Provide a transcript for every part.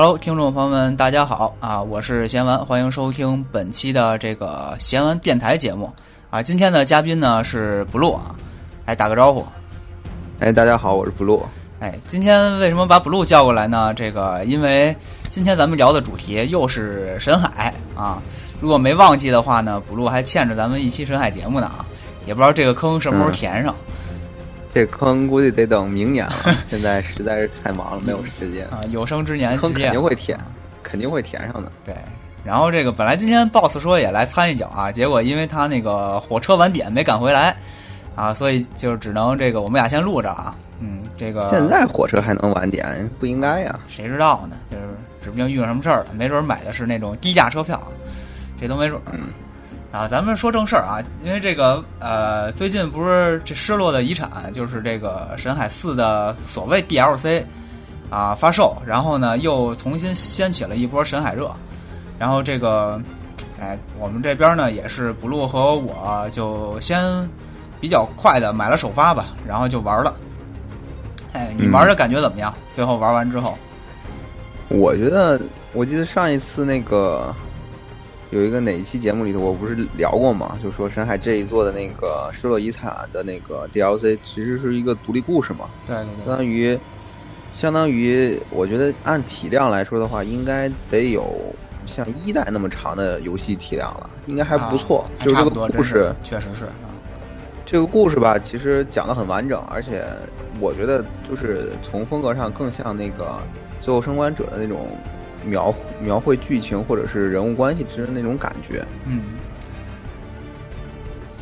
Hello， 听众朋友们，大家好啊！我是闲玩，欢迎收听本期的这个闲玩电台节目啊。今天的嘉宾呢是不露啊，来打个招呼。哎，大家好，我是不露。哎，今天为什么把不露叫过来呢？这个因为今天咱们聊的主题又是神海啊。如果没忘记的话呢，不露还欠着咱们一期神海节目呢啊，也不知道这个坑什么时候填上。这坑估计得等明年了，现在实在是太忙了，没有时间啊。有生之年坑肯定会填上的。对，然后这个本来今天 boss 说也来参一脚啊，结果因为他那个火车晚点没赶回来啊，所以就只能这个我们俩先录着啊。嗯，这个现在火车还能晚点，不应该呀，谁知道呢？就是指不定遇上什么事儿了，没准买的是那种低价车票，这都没准。嗯啊，咱们说正事儿啊，因为这个最近不是这失落的遗产就是这个《神海4》的所谓 DLC 啊发售，然后呢又重新掀起了一波神海热，然后这个我们这边呢也是Blue和我就先比较快的买了首发吧，然后就玩了。哎，你玩的感觉怎么样？最后玩完之后，我觉得我记得上一次那个。有一个哪一期节目里头我不是聊过嘛，就说神海这一座的那个失落遗产的那个 DLC 其实是一个独立故事嘛，对对对，相当于我觉得按体量来说的话应该得有像一代那么长的游戏体量了，应该还不错、啊、就是这个故事确实是、啊、这个故事吧其实讲得很完整，而且我觉得就是从风格上更像那个最后生还者的那种描绘剧情或者是人物关系之那种感觉，嗯，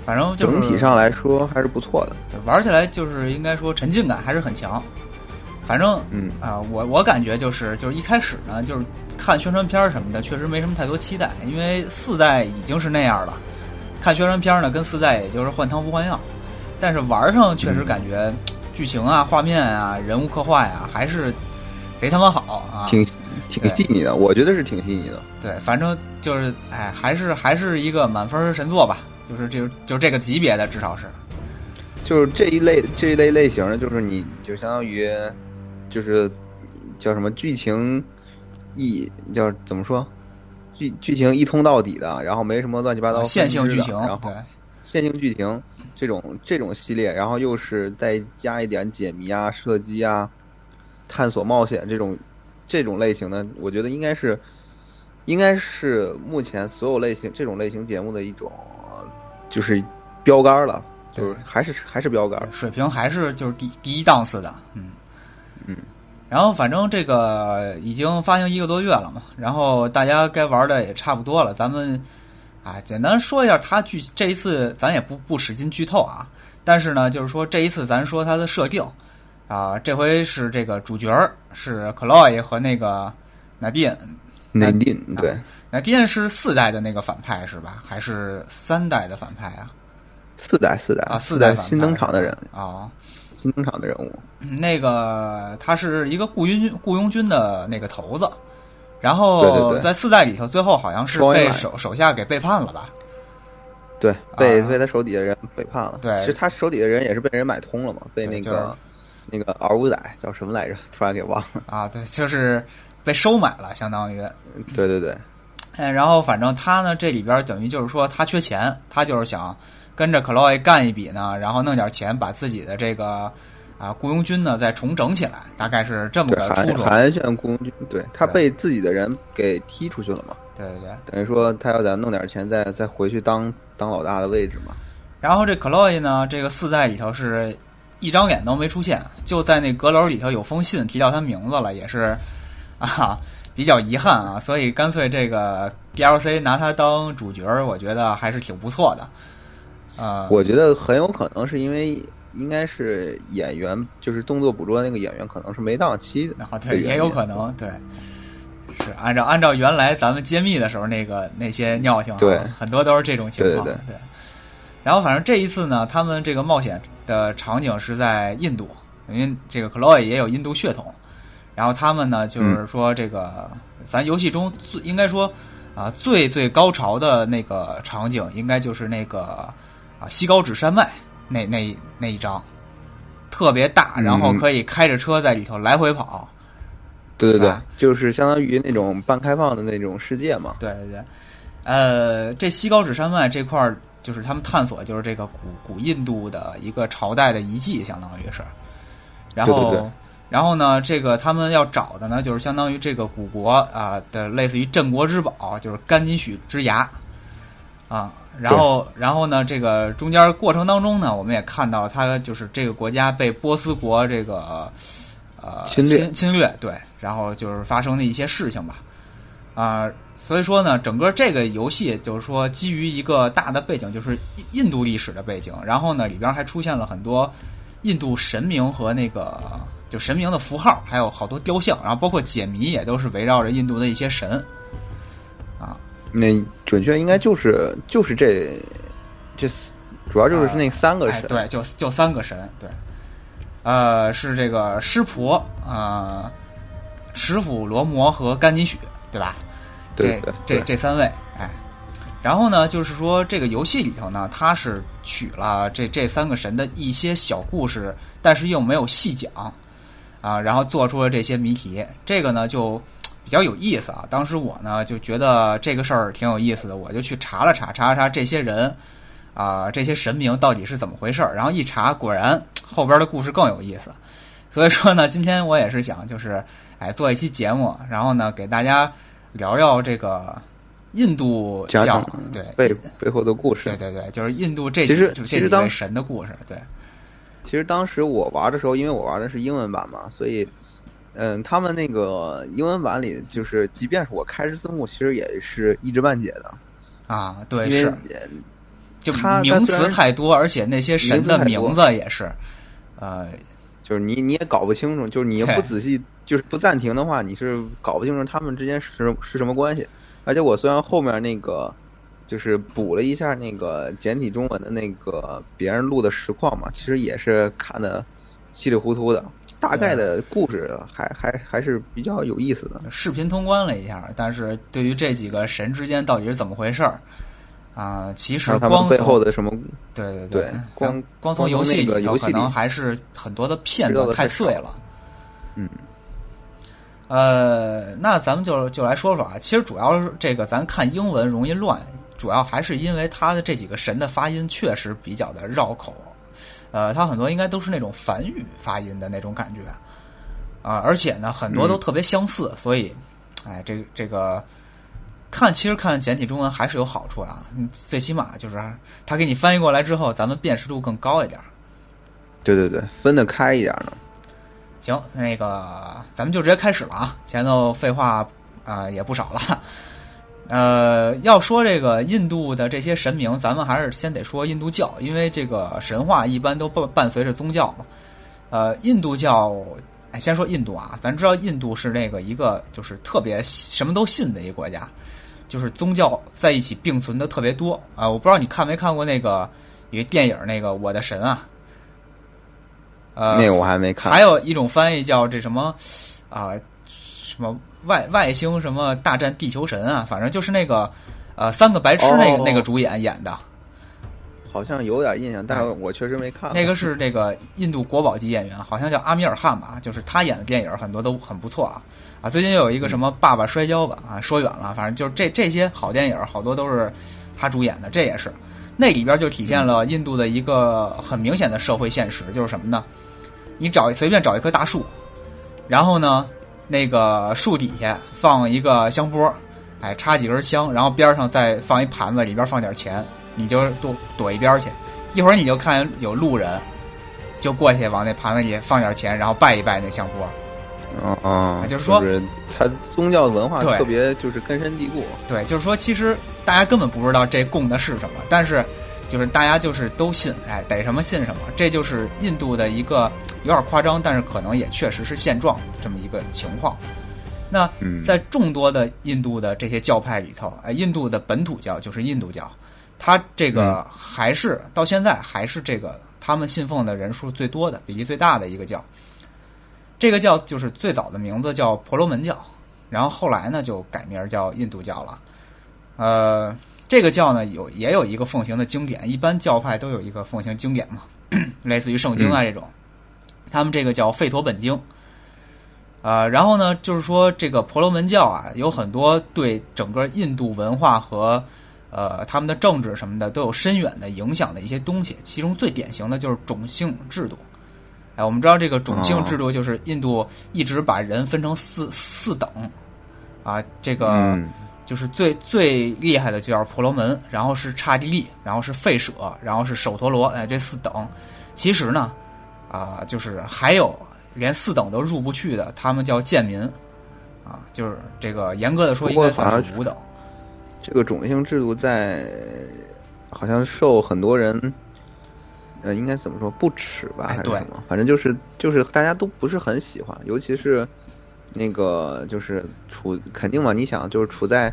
反正就是整体上来说还是不错的，玩起来就是应该说沉浸感还是很强。反正，嗯啊、我感觉就是一开始呢，就是看宣传片什么的，确实没什么太多期待，因为四代已经是那样了，看宣传片呢跟四代也就是换汤不换药，但是玩上确实感觉、剧情啊、画面啊、人物刻画呀、啊，还是贼他妈好啊，挺细腻的，我觉得是挺细腻的。对，反正就是，哎，还是一个满分神作吧，就是就这个级别的，至少是，就是这一类类型的，就是你就相当于，就是叫什么剧情一叫怎么说，剧情一通到底的，然后没什么乱七八糟线性剧情，然后线性剧情这种系列，然后又是再加一点解谜啊、射击啊、探索冒险这种类型的，我觉得应该是目前所有类型这种类型节目的一种，就是标杆了，就是还是标杆，水平还是就是第一档次的，嗯。然后反正这个已经发行一个多月了嘛，然后大家该玩的也差不多了，咱们啊简单说一下它这一次咱也不使劲剧透啊，但是呢就是说这一次咱说它的设定。啊，这回是这个主角是 Clay 和那个 Nadine， 对、啊、，Nadine 是四代的那个反派是吧？还是三代的反派啊？四代啊，四代新登场的人啊，新登场的人物。那个他是一个雇佣军的那个头子，然后在四代里头，最后好像是被手下给背叛了吧？对，被他手底下人背叛了。对，其实他手底下人也是被人买通了嘛，被那个。就是那个255仔叫什么来着？突然给忘了啊！对，就是被收买了，相当于。对对对。哎，然后反正他呢，这里边等于就是说他缺钱，他就是想跟着 Chloe 干一笔呢，然后弄点钱把自己的这个啊雇佣军呢再重整起来，大概是这么个初衷。韩炫雇佣军，对他被自己的人给踢出去了嘛？对对对。等于说他要再弄点钱，再回去当老大的位置嘛。然后这 Chloe 呢，这个四代里头是。一张眼都没出现，就在那阁楼里头有封信提到他名字了，也是啊比较遗憾啊，所以干脆这个 DLC 拿他当主角，我觉得还是挺不错的啊、我觉得很有可能是因为应该是演员就是动作捕捉那个演员可能是没档期的啊，对，也有可能，对，是按照原来咱们揭秘的时候那些尿性、啊，对，很多都是这种情况，对对对。对，然后反正这一次呢，他们这个冒险的场景是在印度，因为这个 Chloe 也有印度血统。然后他们呢，就是说这个、咱游戏中应该说啊最最高潮的那个场景，应该就是那个啊西高指山脉那一张，特别大，然后可以开着车在里头来回跑。对对对，就是相当于那种半开放的那种世界嘛。对对对，这西高止山脉这块儿，就是他们探索就是这个古印度的一个朝代的遗迹，相当于是。然后，对对对，然后呢，这个他们要找的呢，就是相当于这个古国啊的类似于镇国之宝，就是甘尼许之牙啊。然后呢，这个中间过程当中呢，我们也看到了，他就是这个国家被波斯国这个侵略，对，然后就是发生的一些事情吧，啊，所以说呢，整个这个游戏就是说基于一个大的背景，就是印度历史的背景，然后呢，里边还出现了很多印度神明和那个就神明的符号，还有好多雕像，然后包括解谜也都是围绕着印度的一些神，啊，那准确应该就是这主要就是那三个神，对，就三个神，对。是这个湿婆、石斧罗摩和甘尼许，对吧？对，这三位，哎，然后呢，就是说这个游戏里头呢，它是取了这三个神的一些小故事，但是又没有细讲啊，然后做出了这些谜题，这个呢就比较有意思啊。当时我呢就觉得这个事儿挺有意思的，我就去查了查这些人。啊，这些神明到底是怎么回事儿？然后一查，果然后边的故事更有意思。所以说呢，今天我也是想，就是做一期节目，然后呢，给大家聊聊这个印度教，对背后的故事，对对对，就是印度这几位神的故事，对。其实当时我玩的时候，因为我玩的是英文版嘛，所以他们那个英文版里，就是即便是我开着字幕，其实也是一知半解的。啊，对，是。就名词太多，而且那些神的名字也是，就是你也搞不清楚，就是你不仔细，就是不暂停的话，你是搞不清楚他们之间是什么关系。而且我虽然后面那个就是补了一下那个简体中文的那个别人录的实况嘛，其实也是看的稀里糊涂的，大概的故事还是比较有意思的。视频通关了一下，但是对于这几个神之间到底是怎么回事儿？啊，其实光背后的什么？对对对，光从游戏里头可能还是很多的片段太碎了。嗯，那咱们就来说说啊，其实主要是这个咱看英文容易乱，主要还是因为他的这几个神的发音确实比较的绕口，他很多应该都是那种梵语发音的那种感觉啊，而且呢很多都特别相似，所以，这个。其实看简体中文还是有好处啊，最起码就是他给你翻译过来之后，咱们辨识度更高一点。对对对，分得开一点呢。行，那个咱们就直接开始了啊，前头废话也不少了。要说这个印度的这些神明，咱们还是先得说印度教，因为这个神话一般都伴随着宗教嘛。印度教。先说印度啊，咱知道印度是那个一个就是特别什么都信的一个国家，就是宗教在一起并存的特别多啊。我不知道你看没看过那个有电影那个《我的神》啊，那个我还没看。还有一种翻译叫这什么啊、什么外星什么大战地球神啊，反正就是那个三个白痴那个主演演的。好像有点印象，但是我确实没看。那个是这个印度国宝级演员，好像叫阿米尔汗吧，就是他演的电影很多都很不错啊。啊，最近有一个什么《爸爸摔跤吧》啊，说远了，反正就是这些好电影好多都是他主演的，这也是那里边就体现了印度的一个很明显的社会现实，就是什么呢？你随便找一棵大树，然后呢，那个树底下放一个香钵，插几根香，然后边上再放一盘子，里边放点钱。你就躲一边去，一会儿你就看有路人，就过去往那盘子里放点钱，然后拜一拜那香锅。就是说，他宗教文化特别就是根深蒂固。对，就是说，其实大家根本不知道这供的是什么，但是就是大家就是都信，逮什么信什么，这就是印度的一个有点夸张，但是可能也确实是现状这么一个情况。那在众多的印度的这些教派里头，印度的本土教就是印度教。他这个还是到现在还是这个他们信奉的人数最多的比例最大的一个教，这个教就是最早的名字叫婆罗门教，然后后来呢就改名叫印度教了。这个教呢也有一个奉行的经典，一般教派都有一个奉行经典嘛，类似于圣经啊这种，他们这个叫吠陀本经。然后呢就是说这个婆罗门教啊有很多对整个印度文化和他们的政治什么的都有深远的影响的一些东西，其中最典型的就是种姓制度。哎，我们知道这个种姓制度就是印度一直把人分成四等啊，这个就是最厉害的就叫婆罗门，然后是刹帝利，然后是吠舍，然后是首陀罗，哎，这四等。其实呢，啊，就是还有连四等都入不去的，他们叫贱民啊，就是这个严格的说应该算是五等。这个种姓制度在好像受很多人。应该怎么说不耻吧，还是什么？反正就是大家都不是很喜欢，尤其是那个就是肯定嘛，你想就是处在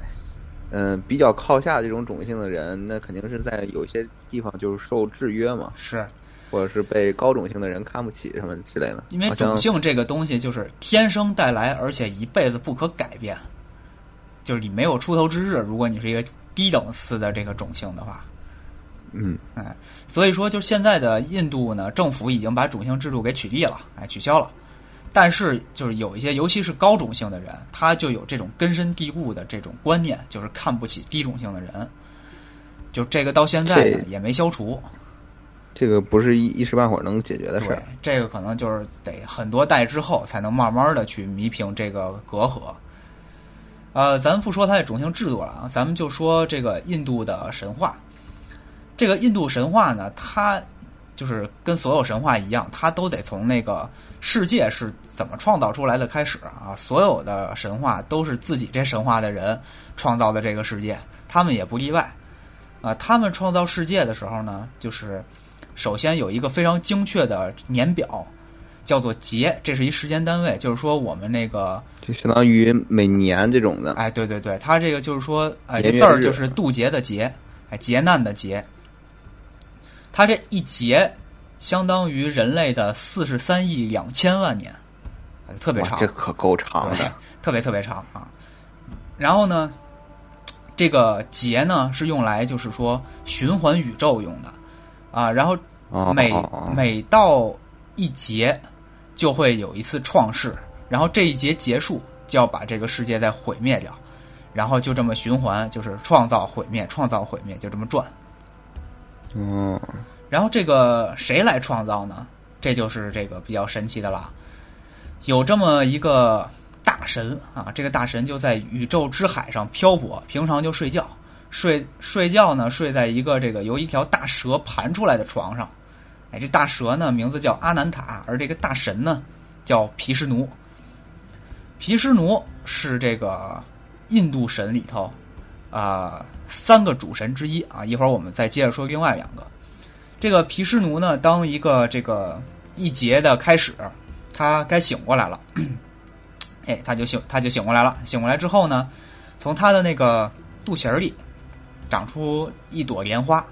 比较靠下的这种种姓的人，那肯定是在有些地方就是受制约嘛，是，或者是被高种姓的人看不起什么之类的。因为种姓这个东西就是天生带来，而且一辈子不可改变，就是你没有出头之日。如果你是一个低等次的这个种姓的话。嗯，哎，所以说，就现在的印度呢，政府已经把种姓制度给取缔了，哎，取消了。但是，就是有一些，尤其是高种姓的人，他就有这种根深蒂固的这种观念，就是看不起低种姓的人。就这个到现在呢也没消除。这个不是一时半会儿能解决的事儿。这个可能就是得很多代之后才能慢慢的去弥平这个隔阂。咱们不说它的种姓制度了啊，咱们就说这个印度的神话。这个印度神话呢，它就是跟所有神话一样，它都得从那个世界是怎么创造出来的开始啊。所有的神话都是自己这神话的人创造的这个世界，他们也不例外啊。他们创造世界的时候呢，就是首先有一个非常精确的年表，叫做节，这是一时间单位，就是说我们那个就相当于每年这种的。哎，对对对，它这个就是说，哎，这字儿就是渡劫的劫，哎，劫难的劫。它这一劫相当于人类的43亿2000万年，特别长，这可够长的，特别特别长啊。然后呢，这个劫呢是用来就是说循环宇宙用的啊。然后每到一劫就会有一次创世，然后这一劫结束就要把这个世界再毁灭掉，然后就这么循环，就是创造毁灭，创造毁灭，就这么转。嗯，然后这个谁来创造呢？这就是这个比较神奇的了。有这么一个大神啊，这个大神就在宇宙之海上漂泊，平常就睡觉，睡觉呢，睡在一个这个由一条大蛇盘出来的床上。哎，这大蛇呢名字叫阿南塔，而这个大神呢叫毗湿奴。毗湿奴是这个印度神里头。三个主神之一啊，一会儿我们再接着说另外两个。这个毗湿奴呢，当一个这个一劫的开始，他该醒过来了，哎，他就醒过来了。醒过来之后呢，从他的那个肚脐里长出一朵莲花，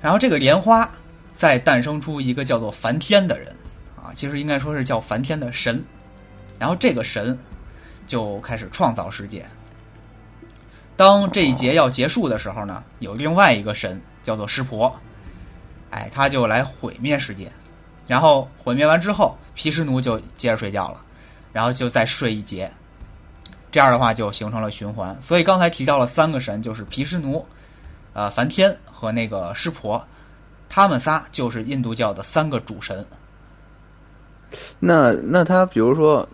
然后这个莲花再诞生出一个叫做梵天的人啊，其实应该说是叫梵天的神。然后这个神就开始创造世界。当这一劫要结束的时候呢，有另外一个神叫做湿婆，哎，他就来毁灭世界。然后毁灭完之后，毗湿奴就接着睡觉了，然后就再睡一劫，这样的话就形成了循环。所以刚才提到了三个神，就是毗湿奴、梵天和那个湿婆，他们仨就是印度教的三个主神。那他比如说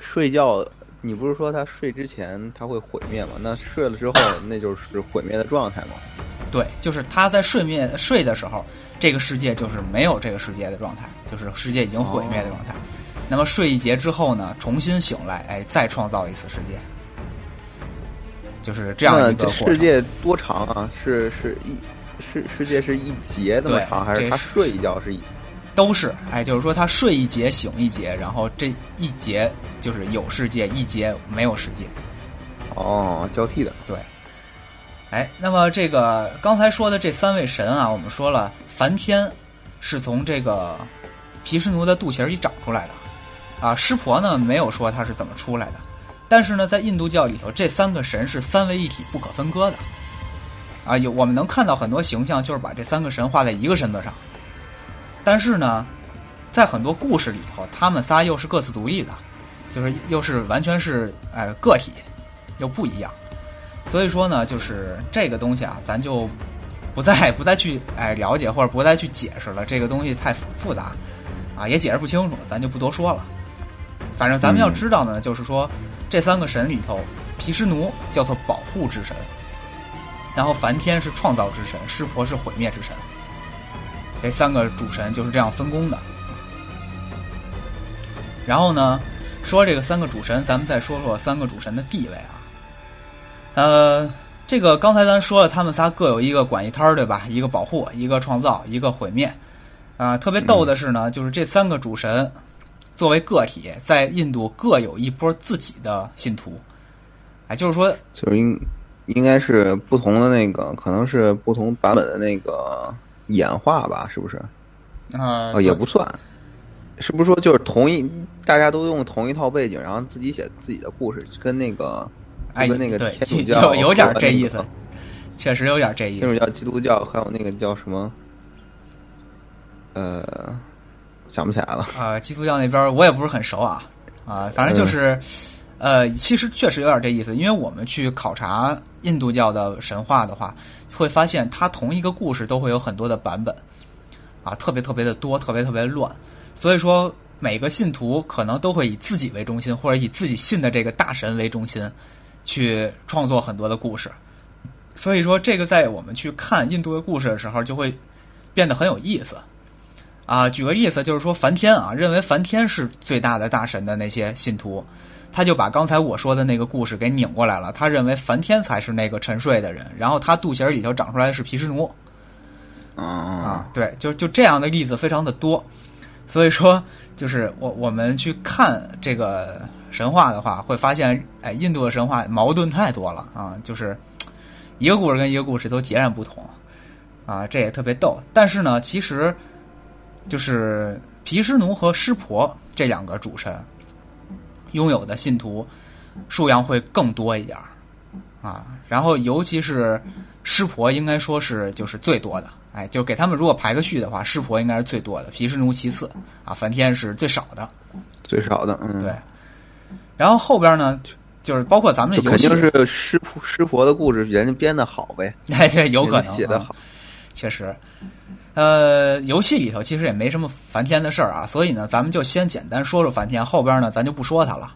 睡觉。你不是说他睡之前他会毁灭吗？那睡了之后，那就是毁灭的状态吗？对，就是他在睡的时候，这个世界就是没有这个世界的状态，就是世界已经毁灭的状态。那么睡一劫之后呢，重新醒来，哎，再创造一次世界，就是这样一个过程。这世界多长啊？世界是一劫那么长，还是他睡一觉是一？都是，哎，就是说他睡一劫醒一劫，然后这一劫就是有世界，一劫没有世界，哦，交替的，对。哎，那么这个刚才说的这三位神啊，我们说了，梵天是从这个毗湿奴的肚脐里长出来的啊，湿婆呢没有说他是怎么出来的，但是呢，在印度教里头，这三个神是三位一体不可分割的啊，我们能看到很多形象，就是把这三个神画在一个身子上。但是呢，在很多故事里头，他们仨又是各自独立的，就是又是完全是个体，又不一样。所以说呢，就是这个东西啊，咱就不再去了解或者不再去解释了，这个东西太复杂啊，也解释不清楚，咱就不多说了。反正咱们要知道呢，就是说这三个神里头，毗湿奴叫做保护之神，然后梵天是创造之神，湿婆是毁灭之神。这三个主神就是这样分工的。然后呢，说这个三个主神，咱们再说说三个主神的地位啊。这个刚才咱说了，他们仨各有一个管一摊，对吧？一个保护，一个创造，一个毁灭。特别逗的是呢，就是这三个主神作为个体，在印度各有一波自己的信徒。就是说，就是应该是不同的那个，可能是不同版本的那个演化吧，是不是？也不算。是不是说就是大家都用同一套背景，然后自己写自己的故事，跟那个，跟那个天主教、有点这意思，确实有点这意思。天主教、基督教还有那个叫什么？想不起来了。基督教那边我也不是很熟啊，反正就是，其实确实有点这意思，因为我们去考察印度教的神话的话，会发现它同一个故事都会有很多的版本，特别特别的多，特别特别乱。所以说每个信徒可能都会以自己为中心，或者以自己信的这个大神为中心去创作很多的故事。所以说这个在我们去看印度的故事的时候就会变得很有意思举个例子，就是说梵天认为梵天是最大的大神的那些信徒，他就把刚才我说的那个故事给拧过来了，他认为梵天才是那个沉睡的人，然后他肚脐里头长出来的是毗湿奴对，就这样的例子非常的多。所以说，就是我们去看这个神话的话，会发现，印度的神话矛盾太多了就是一个故事跟一个故事都截然不同这也特别逗。但是呢，其实就是毗湿奴和湿婆这两个主神拥有的信徒数量会更多一点然后尤其是湿婆，应该说是就是最多的。就给他们如果排个序的话，湿婆应该是最多的，毗湿奴其次梵天是最少的，对。然后后边呢，就是包括咱们游戏，肯定是湿婆的故事人家编的好呗，对，有可能写的好，确实。游戏里头其实也没什么梵天的事儿所以呢，咱们就先简单说说梵天，后边呢咱就不说他了。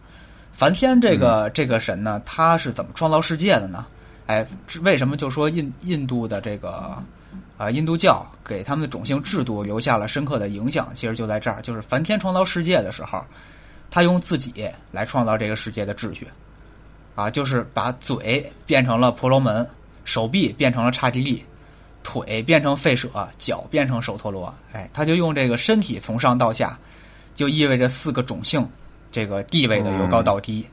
梵天这个神呢，他是怎么创造世界的呢？为什么就说印度的这个？印度教给他们的种姓制度留下了深刻的影响，其实就在这儿，就是梵天创造世界的时候，他用自己来创造这个世界的秩序，就是把嘴变成了婆罗门，手臂变成了刹帝利，腿变成吠舍，脚变成首陀罗，他就用这个身体从上到下，就意味着四个种姓这个地位的由高到低，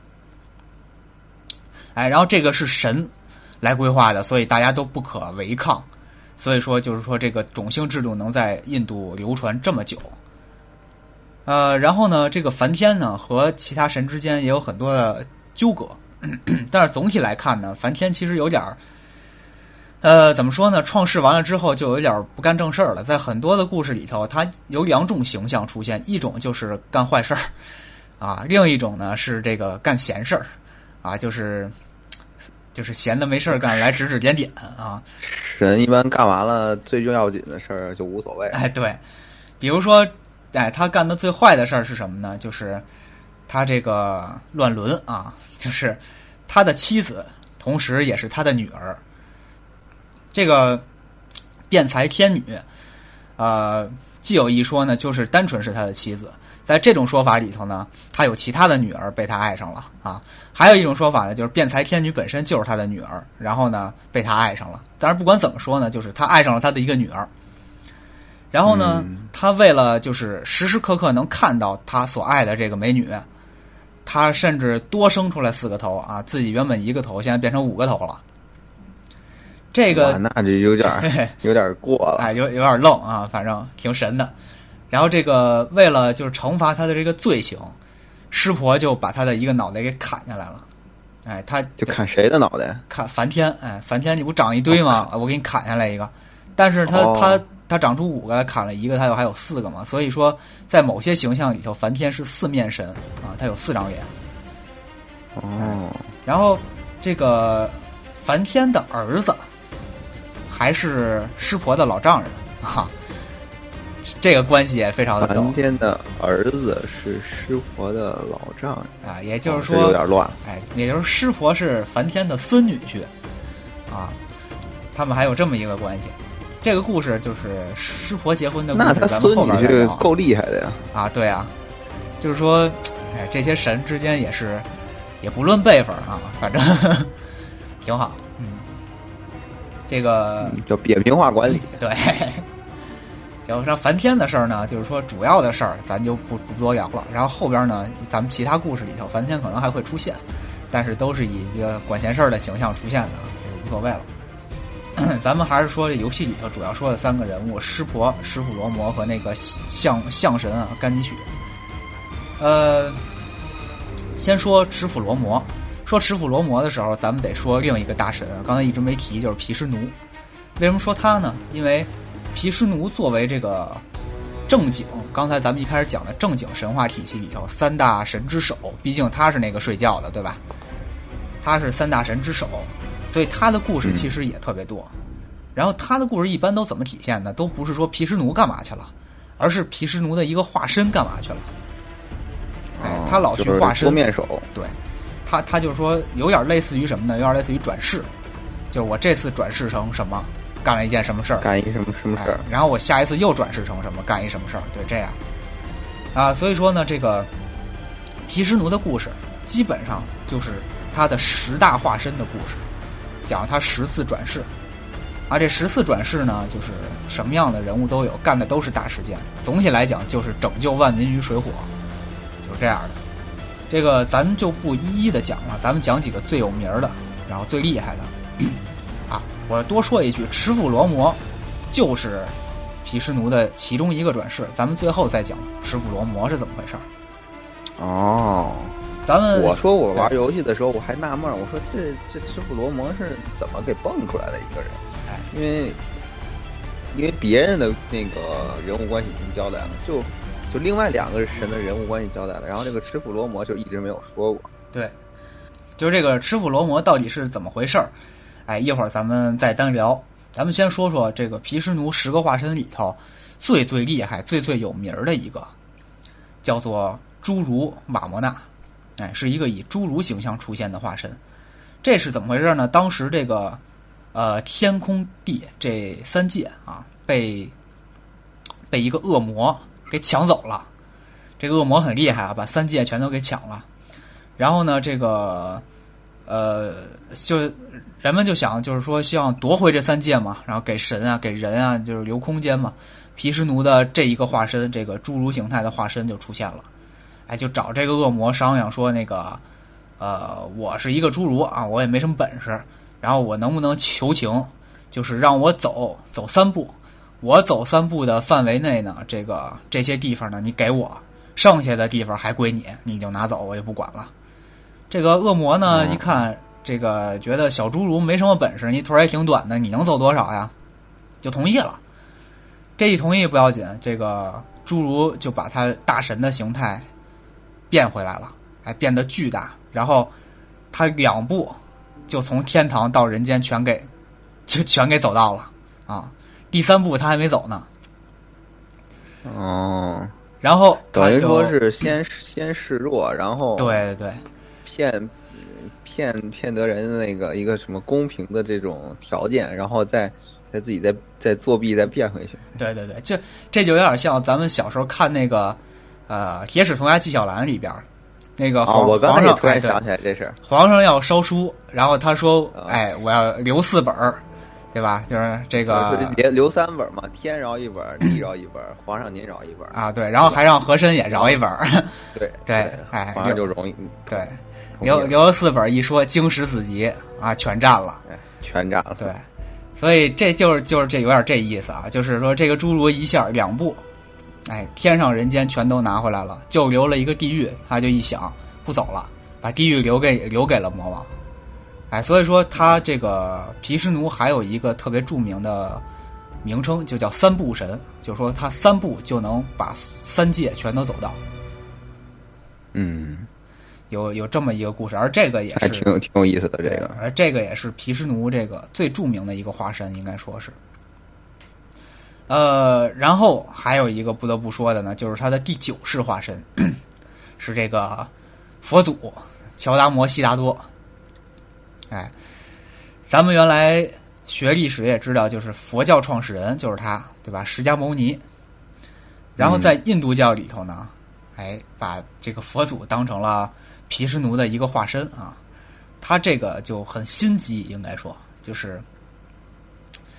然后这个是神来规划的，所以大家都不可违抗。所以说，就是说这个种姓制度能在印度流传这么久，然后呢，这个梵天呢和其他神之间也有很多的纠葛，但是总体来看呢，梵天其实有点，怎么说呢？创世完了之后就有点不干正事儿了，在很多的故事里头，他有两种形象出现，一种就是干坏事儿，另一种呢是这个干闲事儿，就是闲的没事干，来指指点点神一般干完了最重要紧的事儿就无所谓。对，比如说，他干的最坏的事儿是什么呢？就是他这个乱伦就是他的妻子，同时也是他的女儿，这个辩才天女，既有一说呢，就是单纯是他的妻子。在这种说法里头呢，他有其他的女儿被他爱上了还有一种说法呢，就是辩才天女本身就是他的女儿，然后呢被他爱上了。但是不管怎么说呢，就是他爱上了他的一个女儿。然后呢，他为了就是时时刻刻能看到他所爱的这个美女，他甚至多生出来四个头自己原本一个头现在变成5个头了。这个那就有点过了，有点愣反正挺神的。然后这个为了就是惩罚他的这个罪行，湿婆就把他的一个脑袋给砍下来了。他就砍谁的脑袋？砍梵天。梵天你不长一堆吗？我给你砍下来一个。但是他他长出5个，砍了1个，他还有4个嘛。所以说，在某些形象里头，梵天是4面神啊，他有4张脸。哦。然后这个梵天的儿子还是湿婆的老丈人哈，这个关系也非常的逗。梵天的儿子是湿婆的老丈人啊，也就是说、哦、有点乱。哎，也就是湿婆是梵天的孙女婿啊，他们还有这么一个关系。这个故事就是湿婆结婚的故事，那他孙女婿够厉害的呀！啊，对啊，就是说，哎，这些神之间也是，也不论辈分啊，反正呵呵挺好。嗯，这个叫扁平化管理。对，行，那梵天的事儿呢，就是说主要的事儿咱就不多聊了。然后后边呢，咱们其他故事里头，梵天可能还会出现，但是都是以一个管闲事儿的形象出现的，也无所谓了。咱们还是说这游戏里头主要说的3个人物：湿婆、湿父罗摩和那个象神啊，甘尼许。先说湿父罗摩。说湿父罗摩的时候，咱们得说另一个大神，刚才一直没提，就是毗湿奴。为什么说他呢？因为毗湿奴作为这个正经，刚才咱们一开始讲的正经神话体系里头3大神之首，毕竟他是那个睡觉的，对吧？他是3大神之首。所以他的故事其实也特别多，然后他的故事一般都怎么体现呢？都不是说毗湿奴干嘛去了，而是毗湿奴的一个化身干嘛去了。哎，他老去化身，多面手。对，他就是说有点类似于什么呢？有点类似于转世，就是我这次转世成什么，干了一件什么事儿，干一什么事儿，然后我下一次又转世成什么，干一什么事儿，对，这样啊。所以说呢，这个毗湿奴的故事基本上就是他的10大化身的故事。讲他10次转世，啊，这10次转世呢，就是什么样的人物都有，干的都是大事件。总体来讲，就是拯救万民于水火，就是这样的。这个咱们就不一一的讲了，咱们讲几个最有名的，然后最厉害的。啊，我多说一句，湿父罗摩就是毗湿奴的其中一个转世，咱们最后再讲湿父罗摩是怎么回事儿。哦。咱们我说我玩游戏的时候，我还纳闷，我说这湿父罗摩是怎么给蹦出来的一个人？哎，因为别人的那个人物关系已经交代了，就另外2个神的人物关系交代了，然后这个湿父罗摩就一直没有说过。对，就是这个湿父罗摩到底是怎么回事儿？哎，一会儿咱们再单聊。咱们先说说这个毗湿奴10个化身里头最最厉害、最最有名的一个，叫做侏儒马摩纳。哎，是一个以侏儒形象出现的化身，这是怎么回事呢？当时这个天空地这3界啊，被一个恶魔给抢走了。这个恶魔很厉害啊，把3界全都给抢了。然后呢，这个就人们就想，就是说希望夺回这3界嘛，然后给神啊给人啊就是留空间嘛。毗湿奴的这一个化身，这个侏儒形态的化身就出现了。哎，就找这个恶魔商量说，那个，我是一个侏儒啊，我也没什么本事，然后我能不能求情，就是让我走3步，我走3步的范围内呢，这个这些地方呢你给我，剩下的地方还归你，你就拿走，我也不管了。这个恶魔呢一看这个觉得小侏儒没什么本事，你腿儿也挺短的，你能走多少呀？就同意了。这一同意不要紧，这个侏儒就把他大神的形态变回来了，哎，变得巨大，然后他2步就从天堂到人间全给走到了啊！第3步他还没走呢。哦，然后等于说是先示弱，然后对，骗得人的那个一个什么公平的这种条件，然后再自己再作弊再变回去。对，这就有点像咱们小时候看那个。铁齿铜牙纪晓岚里边那个我刚才也突然想起来这事，皇上要烧书，然后他说哎，我要留4本，对吧？就是这个留3本嘛，天饶1本，地饶1本，皇上您饶1本啊，对，然后还让和珅也饶1本，对，哎，皇上就容易，对，留了4本，一说经史子集啊，全占了，对，所以这就是这有点这意思啊，就是说这个侏儒一下2步。哎，天上人间全都拿回来了，就留了一个地狱。他就一想，不走了，把地狱留给了魔王。哎，所以说他这个毗湿奴还有一个特别著名的名称就叫三步神，就是说他三步就能把三界全都走到。嗯，有这么一个故事，而这个也是还挺有意思的。这个，而这个也是毗湿奴这个最著名的一个化身，应该说是。然后还有一个不得不说的呢，就是他的第九世化身是这个佛祖乔达摩悉达多。哎，咱们原来学历史也知道，就是佛教创始人就是他，对吧？释迦牟尼。然后在印度教里头呢，哎，把这个佛祖当成了毗湿奴的一个化身啊。他这个就很心机，应该说就是。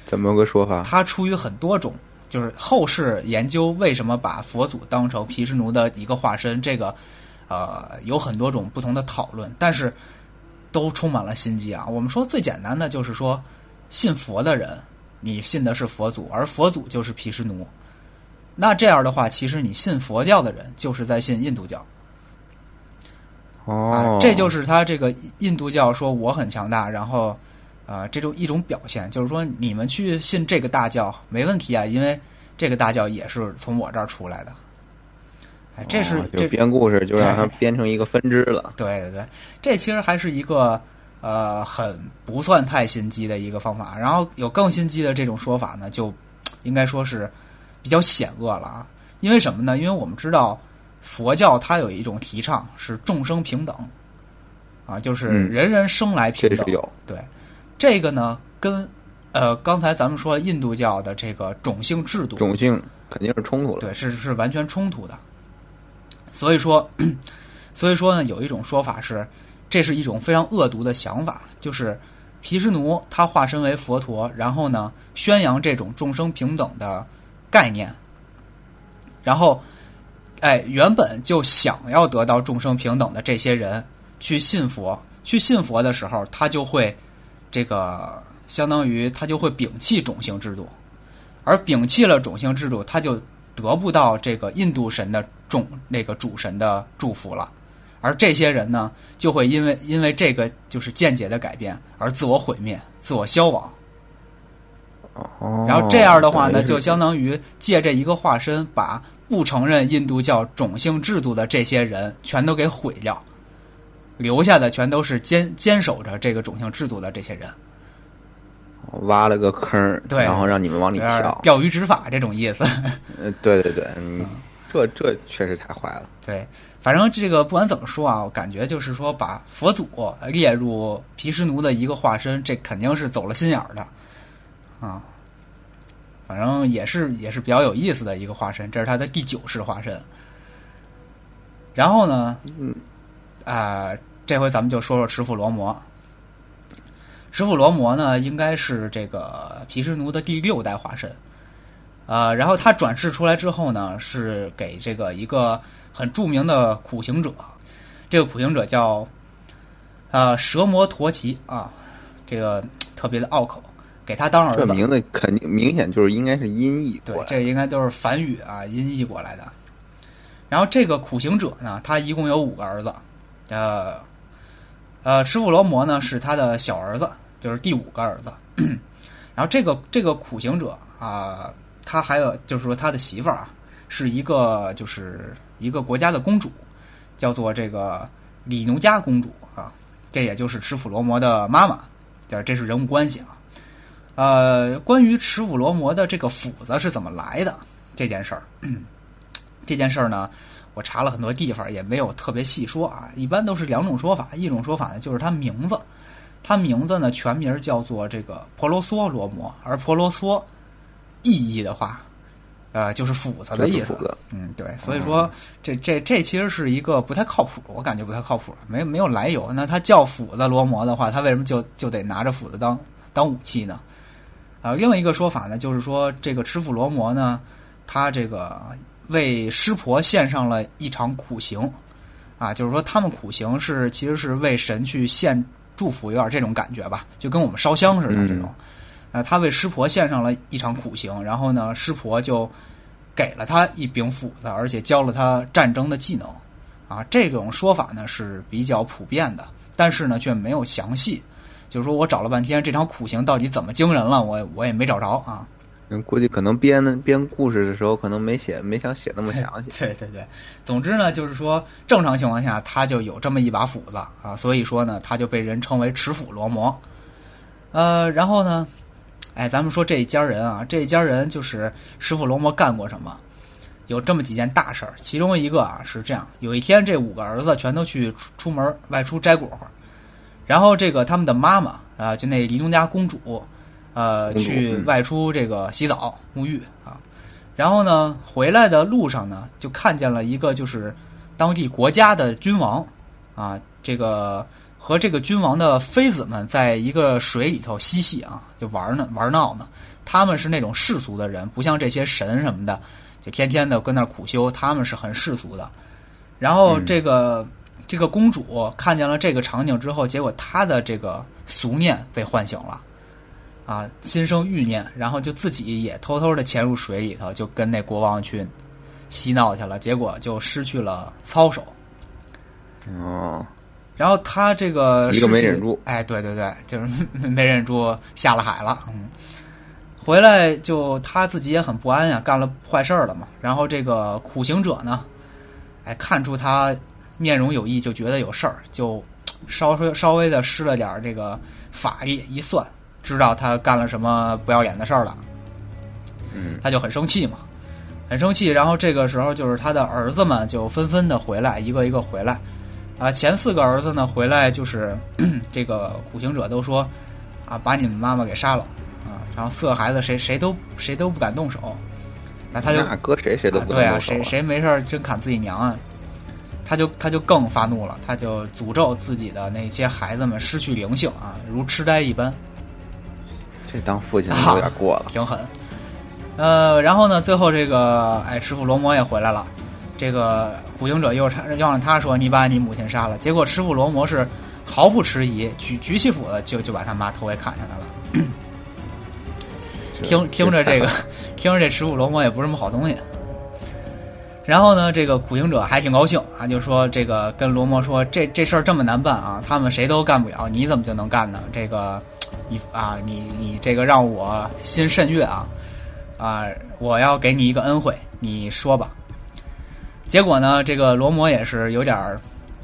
怎么个说法？他出于很多种，就是后世研究为什么把佛祖当成毗湿奴的一个化身，这个有很多种不同的讨论，但是都充满了心机啊。我们说最简单的就是说，信佛的人，你信的是佛祖，而佛祖就是毗湿奴。那这样的话，其实你信佛教的人就是在信印度教。哦，这就是他这个印度教说我很强大，然后。这种一种表现，就是说你们去信这个大教没问题啊，因为这个大教也是从我这儿出来的。哎，这是这编故事就让它编成一个分支了。对对对，这其实还是一个很不算太心机的一个方法。然后有更心机的这种说法呢，就应该说是比较险恶了啊。因为什么呢？因为我们知道佛教它有一种提倡是众生平等啊，就是人人生来平等。这是有对。这个呢，跟刚才咱们说印度教的这个种姓制度，种姓肯定是冲突了，对，是完全冲突的。所以说呢，有一种说法是，这是一种非常恶毒的想法，就是毗湿奴他化身为佛陀，然后呢宣扬这种众生平等的概念，然后哎，原本就想要得到众生平等的这些人去信佛的时候，他就会。这个相当于他就会摒弃种姓制度，而摒弃了种姓制度，他就得不到这个印度神的那个主神的祝福了。而这些人呢，就会因为这个就是见解的改变而自我毁灭、自我消亡。然后这样的话呢，就相当于借这一个化身，把不承认印度教种姓制度的这些人全都给毁掉。留下的全都是坚守着这个种姓制度的这些人，挖了个坑，对，然后让你们往里跳，钓鱼执法这种意思。对对对，这确实太坏了。对，反正这个不管怎么说啊，我感觉就是说把佛祖列入毗湿奴的一个化身，这肯定是走了心眼儿的啊。反正也是比较有意思的一个化身，这是他的第九世化身。然后呢，这回咱们就说说持斧罗摩。持斧罗摩呢，应该是这个毗湿奴的第六代化身。然后他转世出来之后呢，是给这个一个很著名的苦行者，这个苦行者叫蛇摩陀奇啊，这个特别的拗口，给他当儿子。这名字肯定明显就是应该是音译过来的，对，这应该都是梵语啊音译过来的。然后这个苦行者呢，他一共有5个儿子。持斧罗摩呢是他的小儿子，就是第5个儿子。然后这个苦行者啊，他还有就是说他的媳妇儿啊，是一个就是一个国家的公主，叫做这个李奴加公主啊，这也就是持斧罗摩的妈妈，这是人物关系啊。关于持斧罗摩的这个斧子是怎么来的这件事儿呢？我查了很多地方，也没有特别细说啊。一般都是2种说法，一种说法呢就是他名字呢全名叫做这个婆罗娑罗摩，而婆罗娑意义的话，就是斧子的意思。嗯，对，所以说这其实是一个不太靠谱，我感觉不太靠谱，没有来由。那他叫斧子罗摩的话，他为什么就得拿着斧子当武器呢？另一个说法呢就是说这个持斧罗摩呢，他这个。为湿婆献上了一场苦行，啊，就是说他们苦行其实是为神去献祝福，有点这种感觉吧，就跟我们烧香似的这种。他为湿婆献上了一场苦行，然后呢，湿婆就给了他一柄斧子，而且教了他战争的技能。啊，这种说法呢是比较普遍的，但是呢却没有详细。就是说我找了半天，这场苦行到底怎么惊人了，我也没找着啊。估计可能编故事的时候可能没想写那么详细。对对对，总之呢就是说正常情况下他就有这么一把斧子啊，所以说呢他就被人称为持斧罗摩。然后呢咱们说这一家人啊，这一家人就是持斧罗摩干过什么，有这么几件大事儿。其中一个啊是这样，有一天这5个儿子全都去出门外出摘果，然后这个他们的妈妈啊，就那林中家公主去外出这个洗澡沐浴啊，然后呢回来的路上呢就看见了一个就是当地国家的君王啊，这个和这个君王的妃子们在一个水里头嬉戏啊，就玩闹呢。他们是那种世俗的人，不像这些神什么的就天天的跟那儿苦修，他们是很世俗的。然后这个公主看见了这个场景之后，结果她的这个俗念被唤醒了啊，心生欲念，然后就自己也偷偷的潜入水里头，就跟那国王去嬉闹去了，结果就失去了操守。哦，然后他这个一个没忍住，哎，对对对，就是没忍住下了海了。嗯，回来就他自己也很不安呀，干了坏事了嘛。然后这个苦行者呢，哎，看出他面容有异，就觉得有事儿，就稍微的施了点这个法力，一算。知道他干了什么不要脸的事儿了，他就很生气嘛，很生气。然后这个时候就是他的儿子们就纷纷的回来，一个一个回来啊。前4个儿子呢回来就是这个苦行者都说啊，把你们妈妈给杀了啊，然后4个孩子谁都不敢动手，然后他就搁谁都不敢动手、啊、对啊，谁没事真砍自己娘啊，他就更发怒了，他就诅咒自己的那些孩子们失去灵性啊，如痴呆一般。这当父亲有点过了、啊，挺狠。然后呢，最后这个持斧罗摩也回来了，这个苦行者又要让他说你把你母亲杀了，结果持斧罗摩是毫不迟疑，举起斧子就把他妈头给砍下来了。听着这持斧罗摩也不是什么好东西。然后呢，这个苦行者还挺高兴啊，就说这个跟罗摩说这事儿这么难办啊，他们谁都干不了，你怎么就能干呢？这个。你这个让我心甚悦啊！啊，我要给你一个恩惠，你说吧。结果呢，这个罗摩也是有点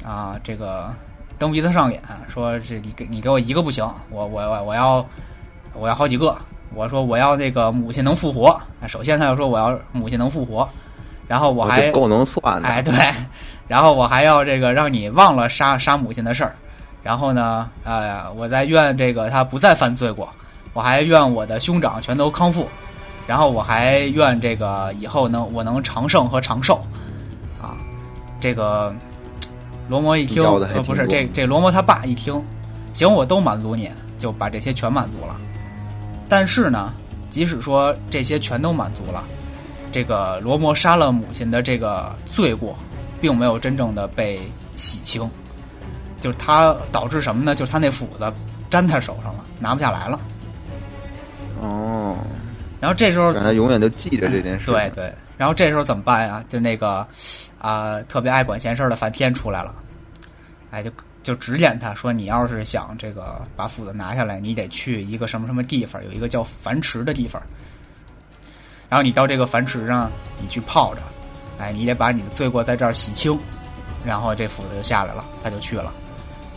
啊，这个蹬鼻子上眼，说这你给我一个不行，我要好几个。我说我要那个母亲能复活。首先他就说我要母亲能复活，然后我还够能算的，哎对，然后我还要这个让你忘了杀母亲的事儿。然后呢，我再愿这个他不再犯罪过，我还愿我的兄长全都康复，然后我还愿这个以后呢，我能长盛和长寿，啊，这个罗摩一听，不是这罗摩他爸一听，行，我都满足你，就把这些全满足了。但是呢，即使说这些全都满足了，这个罗摩杀了母亲的这个罪过，并没有真正的被洗清。就是他导致什么呢？就是他那斧子粘他手上了，拿不下来了。哦。然后这时候他永远都记着这件事。对对。然后这时候怎么办呀？就那个特别爱管闲事的梵天出来了，哎，就指点他说：“你要是想这个把斧子拿下来，你得去一个什么什么地方，有一个叫矾池的地方。然后你到这个矾池上，你去泡着，哎，你得把你的罪过在这儿洗清，然后这斧子就下来了，他就去了。”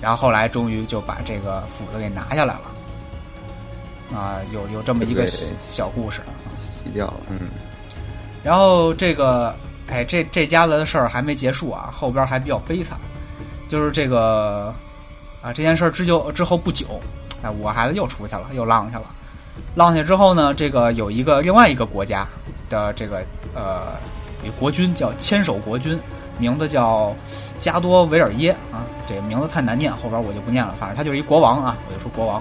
然后后来终于就把这个斧子给拿下来了，啊，有这么一个小故事，洗掉了，嗯。然后这个，哎，这家子的事儿还没结束啊，后边还比较悲惨，就是这个啊，这件事儿之后不久，哎，五个孩子又出去了，又浪去了，浪去之后呢，这个有一个另外一个国家的这个国君叫千手国君。名字叫加多维尔耶啊，这个名字太难念，后边我就不念了。反正他就是一国王啊，我就说国王，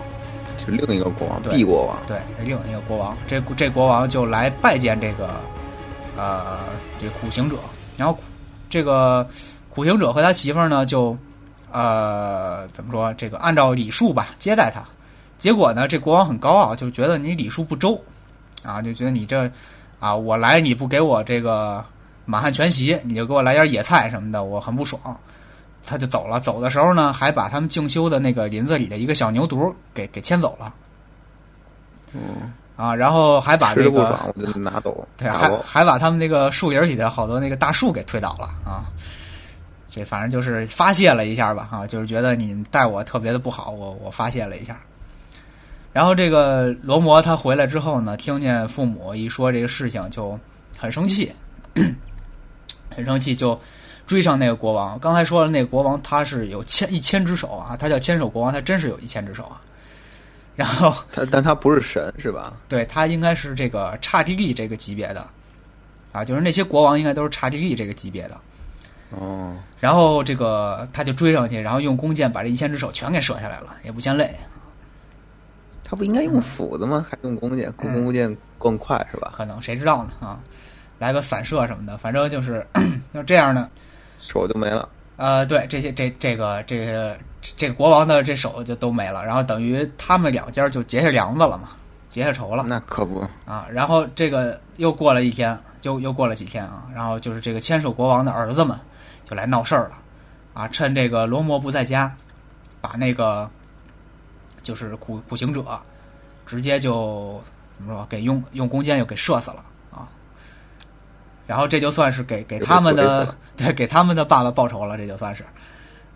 是另一个国王，帝国王，对，另一个国王。这国王就来拜见这个这苦行者，然后这个苦行者和他媳妇儿呢，就怎么说，这个按照礼数吧接待他。结果呢，这国王很高傲，就觉得你礼数不周啊，就觉得你这啊，我来你不给我这个。满汉全席，你就给我来点野菜什么的，我很不爽。他就走了，走的时候呢，还把他们静修的那个林子里的一个小牛犊给牵走了。嗯，啊，然后还把这个我就拿走，对，还把他们那个树林里的好多那个大树给推倒了啊。这反正就是发泄了一下吧啊，就是觉得你待我特别的不好，我发泄了一下。然后这个罗摩他回来之后呢，听见父母一说这个事情就很生气，很生气，就追上那个国王。刚才说了，那个国王他是有一千只手啊，他叫千手国王，他真是有一千只手啊。然后但他不是神是吧？对，他应该是这个刹帝利这个级别的啊，就是那些国王应该都是刹帝利这个级别的。哦，然后这个他就追上去，然后用弓箭把这一千只手全给射下来了，也不嫌累。他不应该用斧子吗？还用弓箭？弓箭更快是吧？可能谁知道呢啊？来个散射什么的，反正就是就这样呢，手就没了。对，这个国王的这手就都没了，然后等于他们两家就结下梁子了嘛，结下仇了。那可不啊！然后这个又过了一天，又过了几天啊，然后就是这个千手国王的儿子们就来闹事儿了啊！趁这个罗摩不在家，把那个。就是苦行者，直接就怎么说，给用弓箭又给射死了啊！然后这就算是给他们的对给他们的爸爸报仇了，这就算是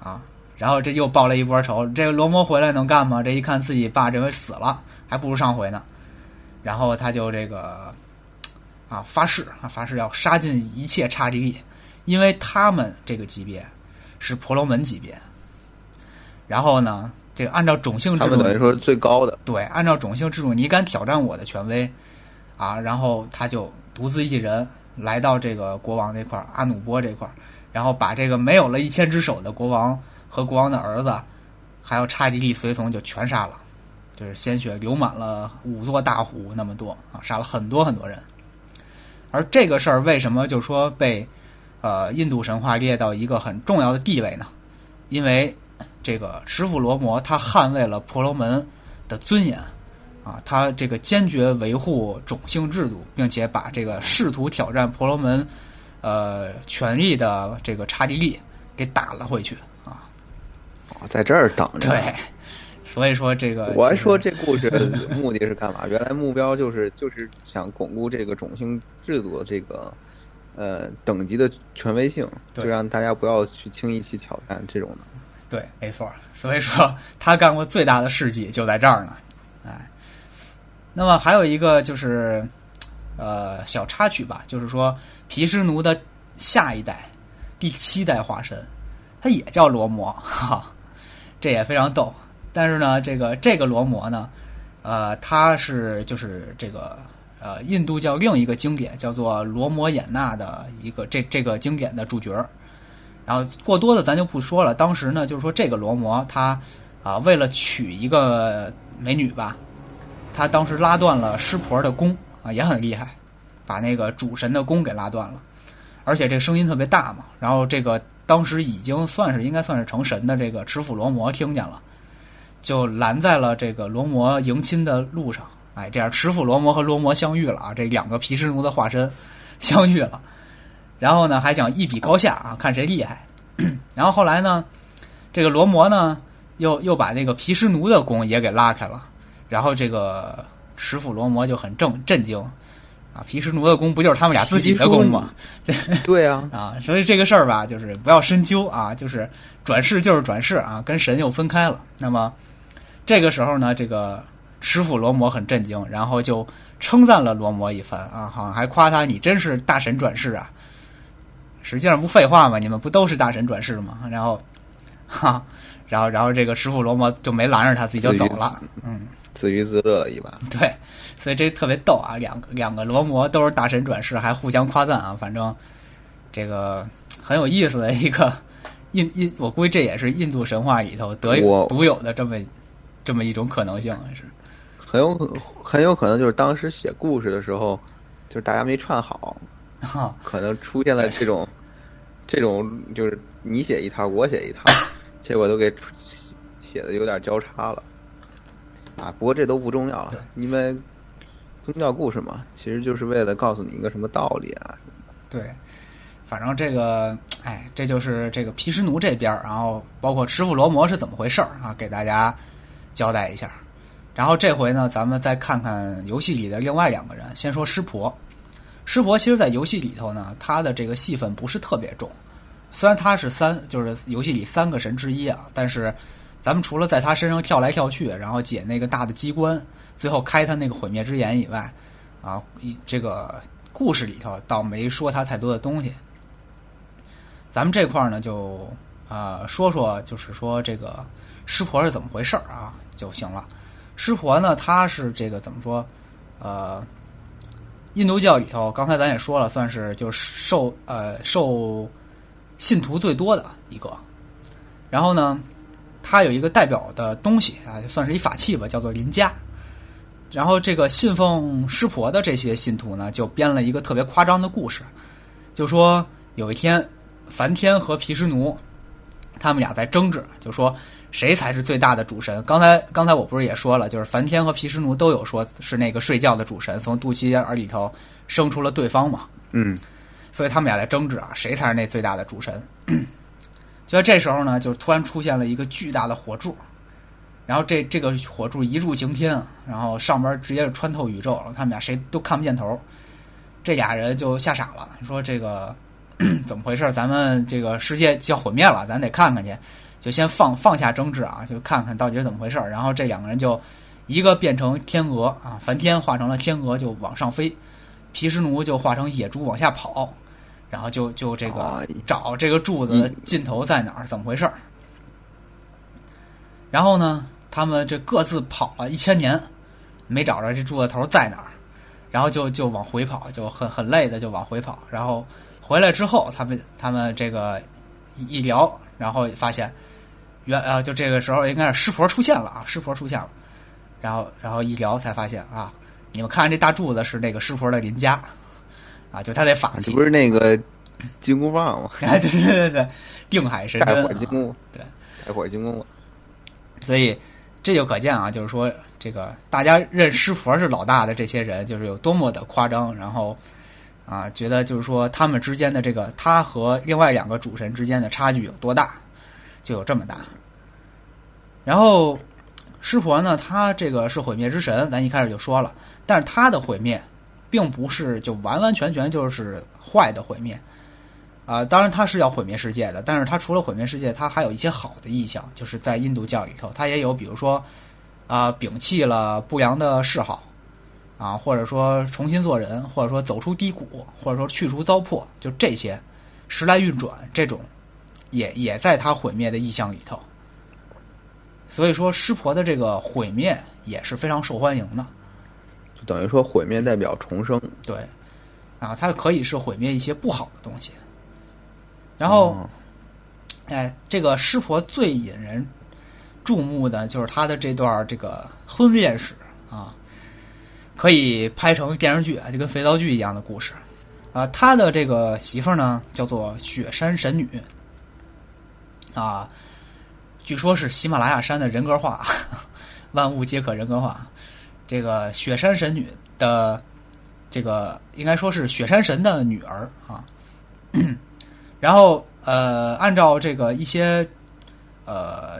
啊。然后这又报了一波仇。这个罗摩回来能干吗？这一看自己爸这回死了，还不如上回呢。然后他就这个啊发誓要杀尽一切刹帝利，因为他们这个级别是婆罗门级别。然后呢？这个按照种姓制度，他们等于说是最高的。对，按照种姓制度，你敢挑战我的权威，啊，然后他就独自一人来到这个国王这块，阿努波这块，然后把这个没有了一千只手的国王和国王的儿子，还有刹帝利随从就全杀了，就是鲜血流满了五座大湖那么多啊，杀了很多很多人。而这个事儿为什么就说被印度神话列到一个很重要的地位呢？因为。这个持斧罗摩他捍卫了婆罗门的尊严啊，他这个坚决维护种姓制度，并且把这个试图挑战婆罗门权力的这个刹帝利给打了回去啊。我在这儿等着。对，所以说这个我还说这故事目的是干嘛？原来目标就是想巩固这个种姓制度的这个。等级的权威性，就让大家不要去轻易去挑战这种的。对，没错。所以说，他干过最大的事迹就在这儿呢。哎，那么还有一个就是，小插曲吧，就是说，毗湿奴的下一代，第七代化身，他也叫罗摩，哈，这也非常逗。但是呢，这个罗摩呢，他是就是这个。印度教另一个经典叫做《罗摩衍那》的一个这个经典的主角，然后过多的咱就不说了。当时呢，就是说这个罗摩他啊、为了娶一个美女吧，他当时拉断了湿婆的弓啊，也很厉害，把那个主神的弓给拉断了，而且这声音特别大嘛。然后这个当时已经应该算是成神的这个持斧罗摩听见了，就拦在了这个罗摩迎亲的路上。哎，这样持斧罗摩和罗摩相遇了啊，这两个毗湿奴的化身相遇了，然后呢还想一比高下啊，看谁厉害。然后后来呢，这个罗摩呢又把那个毗湿奴的弓也给拉开了，然后这个持斧罗摩就很震惊啊，毗湿奴的弓不就是他们俩自己的弓吗？对啊啊，所以这个事儿吧，就是不要深究啊，就是转世啊，跟神又分开了。那么这个时候呢，这个。持斧罗摩很震惊，然后就称赞了罗摩一番啊，好像还夸他：“你真是大神转世啊！”实际上不废话嘛，你们不都是大神转世吗？然后，哈，然后这个持斧罗摩就没拦着他，自己就走了，嗯，自娱自乐了一把。对，所以这特别逗啊，两个罗摩都是大神转世，还互相夸赞啊，反正这个很有意思的一个我估计这也是印度神话里头独有的这么一种可能性是。很有可能就是当时写故事的时候，就是大家没串好，哦、可能出现了这种就是你写一套我写一套，结果都给写的有点交叉了啊。不过这都不重要了，因为宗教故事嘛，其实就是为了告诉你一个什么道理啊什么的。对，反正这个哎，这就是这个毗湿奴这边，然后包括持斧罗摩是怎么回事啊，给大家交代一下。然后这回呢，咱们再看看游戏里的另外两个人。先说湿婆，湿婆其实在游戏里头呢，他的这个戏份不是特别重。虽然他是就是游戏里三个神之一啊，但是咱们除了在他身上跳来跳去，然后解那个大的机关，最后开他那个毁灭之眼以外，啊，这个故事里头倒没说他太多的东西。咱们这块呢，就说说，就是说这个湿婆是怎么回事啊就行了。湿婆呢，他是这个怎么说？印度教里头，刚才咱也说了，算是就受信徒最多的一个。然后呢，他有一个代表的东西啊，算是一法器吧，叫做林家。然后这个信奉湿婆的这些信徒呢，就编了一个特别夸张的故事，就说有一天，梵天和毗湿奴他们俩在争执，就说谁才是最大的主神。刚才我不是也说了，就是梵天和毗湿奴都有说是那个睡觉的主神从肚脐眼里头生出了对方嘛，所以他们俩在争执啊，谁才是那最大的主神。所以这时候呢，就突然出现了一个巨大的火柱，然后这个火柱一柱擎天，然后上边直接就穿透宇宙了，他们俩谁都看不见头。这俩人就吓傻了，说这个怎么回事？咱们这个世界就要毁灭了，咱得看看去，就先放下争执啊，就看看到底是怎么回事。然后这两个人就一个变成天鹅啊，梵天化成了天鹅就往上飞，毗湿奴就化成野猪往下跑，然后就这个找这个柱子的尽头在哪儿，怎么回事？然后呢，他们这各自跑了1000年，没找着这柱子头在哪儿，然后就往回跑，就很累的就往回跑，然后回来之后，他们这个一聊，然后发现就这个时候应该是湿婆出现了啊，湿婆出现了，然后一聊才发现啊，你们看这大柱子是那个湿婆的邻家啊，就他得法器，不是那个金箍棒吗？哎，对对对对，定海神针，带火金箍，对，带火金箍。所以这就可见啊，就是说这个大家认湿婆是老大的这些人，就是有多么的夸张，然后。啊，觉得就是说他们之间的这个他和另外两个主神之间的差距有多大，就有这么大。然后湿婆呢，他这个是毁灭之神，咱一开始就说了，但是他的毁灭并不是就完完全全就是坏的毁灭啊，当然他是要毁灭世界的，但是他除了毁灭世界，他还有一些好的意象，就是在印度教里头，他也有比如说啊，摒弃了不良的嗜好。啊，或者说重新做人，或者说走出低谷，或者说去除糟粕，就这些时来运转，这种也在他毁灭的意象里头。所以说湿婆的这个毁灭也是非常受欢迎的，就等于说毁灭代表重生。对啊，它可以是毁灭一些不好的东西。然后这个湿婆最引人注目的就是他的这段这个婚恋史啊，可以拍成电视剧啊，就跟肥皂剧一样的故事啊。他的这个媳妇呢，叫做雪山神女啊，据说是喜马拉雅山的人格化，万物皆可人格化。这个雪山神女的这个应该说是雪山神的女儿啊。然后按照这个一些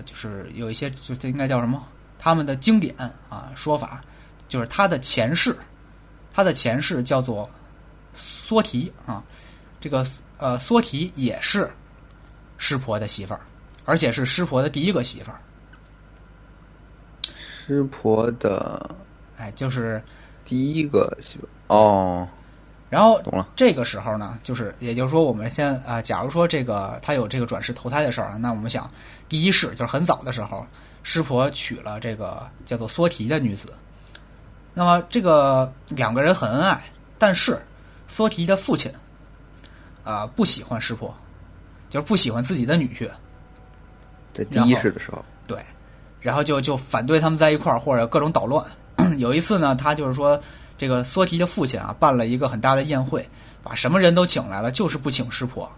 就是有一些就应该叫什么他们的经典啊说法。就是他的前世叫做梭提啊，这个梭提也是湿婆的媳妇儿，而且是湿婆的第一个媳妇儿。湿婆的就是第一个媳妇哦。然后懂了。这个时候呢，就是也就是说，我们先假如说这个他有这个转世投胎的事儿，那我们想第一世就是很早的时候，湿婆娶了这个叫做梭提的女子。那么这个两个人很恩爱，但是梭提的父亲不喜欢湿婆，就是不喜欢自己的女婿。在第一世的时候，对，然后就反对他们在一块儿，或者各种捣乱。有一次呢，他就是说这个梭提的父亲啊，办了一个很大的宴会，把什么人都请来了，就是不请湿婆，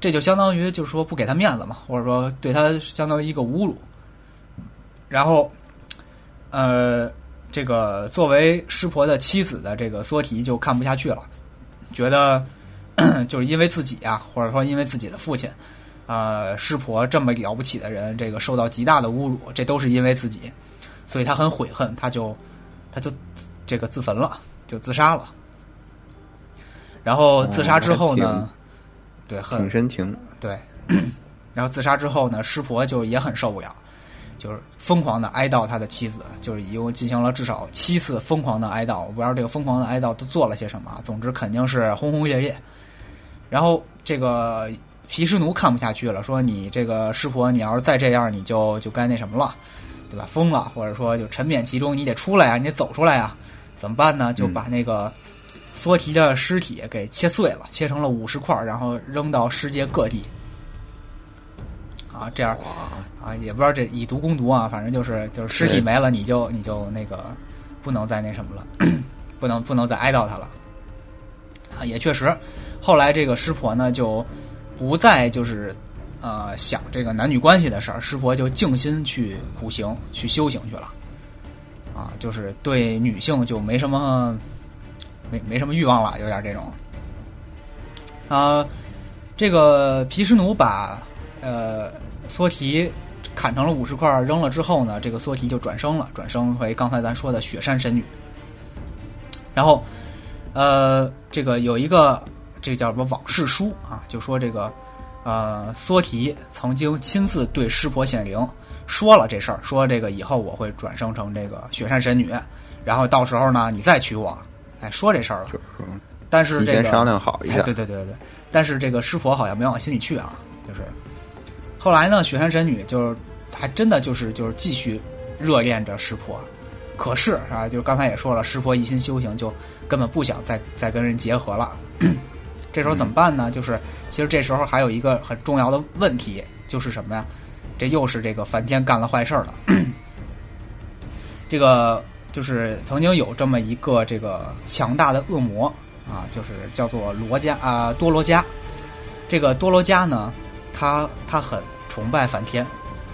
这就相当于就是说不给他面子嘛，或者说对他相当于一个侮辱。然后这个作为湿婆的妻子的这个梭提就看不下去了，觉得就是因为自己啊，或者说因为自己的父亲，湿婆这么了不起的人，这个受到极大的侮辱，这都是因为自己，所以他很悔恨，他就这个自焚了，就自杀了。然后自杀之后呢，对，挺深情，对。然后自杀之后呢，师婆就也很受不了，就是疯狂的哀悼他的妻子，就是一共进行了至少7次疯狂的哀悼。我不知道这个疯狂的哀悼都做了些什么，总之肯定是轰轰烈烈。然后这个毗湿奴看不下去了，说你这个师婆，你要是再这样，你就该那什么了，对吧？疯了，或者说就沉湎其中，你得出来啊，你得走出来啊。怎么办呢？就把那个缩提的尸体给切碎了，切成了50块，然后扔到世界各地。啊，这样啊，也不知道这以毒攻毒啊，反正就是尸体没了，你就那个不能再那什么了，不能再哀悼他了。啊，也确实，后来这个师婆呢就不再就是想这个男女关系的事儿，师婆就静心去苦行去修行去了。啊，就是对女性就没什么欲望了，有点这种。啊，这个毗湿奴把缩提砍成了50块扔了之后呢，这个缩提就转生了，转生回刚才咱说的雪山神女。然后这个有一个这个叫什么往事书啊，就说这个缩提曾经亲自对湿婆显灵，说了这事儿，说这个以后我会转生成这个雪山神女，然后到时候呢你再娶我，哎，说这事儿了。但是这个商量好一下，哎，对，但是这个湿婆好像没往心里去啊，就是。后来呢，雪山神女就是还真的就是继续热恋着湿婆，可是啊，就是刚才也说了，湿婆一心修行，就根本不想再跟人结合了。这时候怎么办呢？就是其实这时候还有一个很重要的问题，就是什么呀？这又是这个梵天干了坏事了。这个就是曾经有这么一个这个强大的恶魔啊，就是叫做多罗迦。这个多罗迦呢？他很崇拜梵天，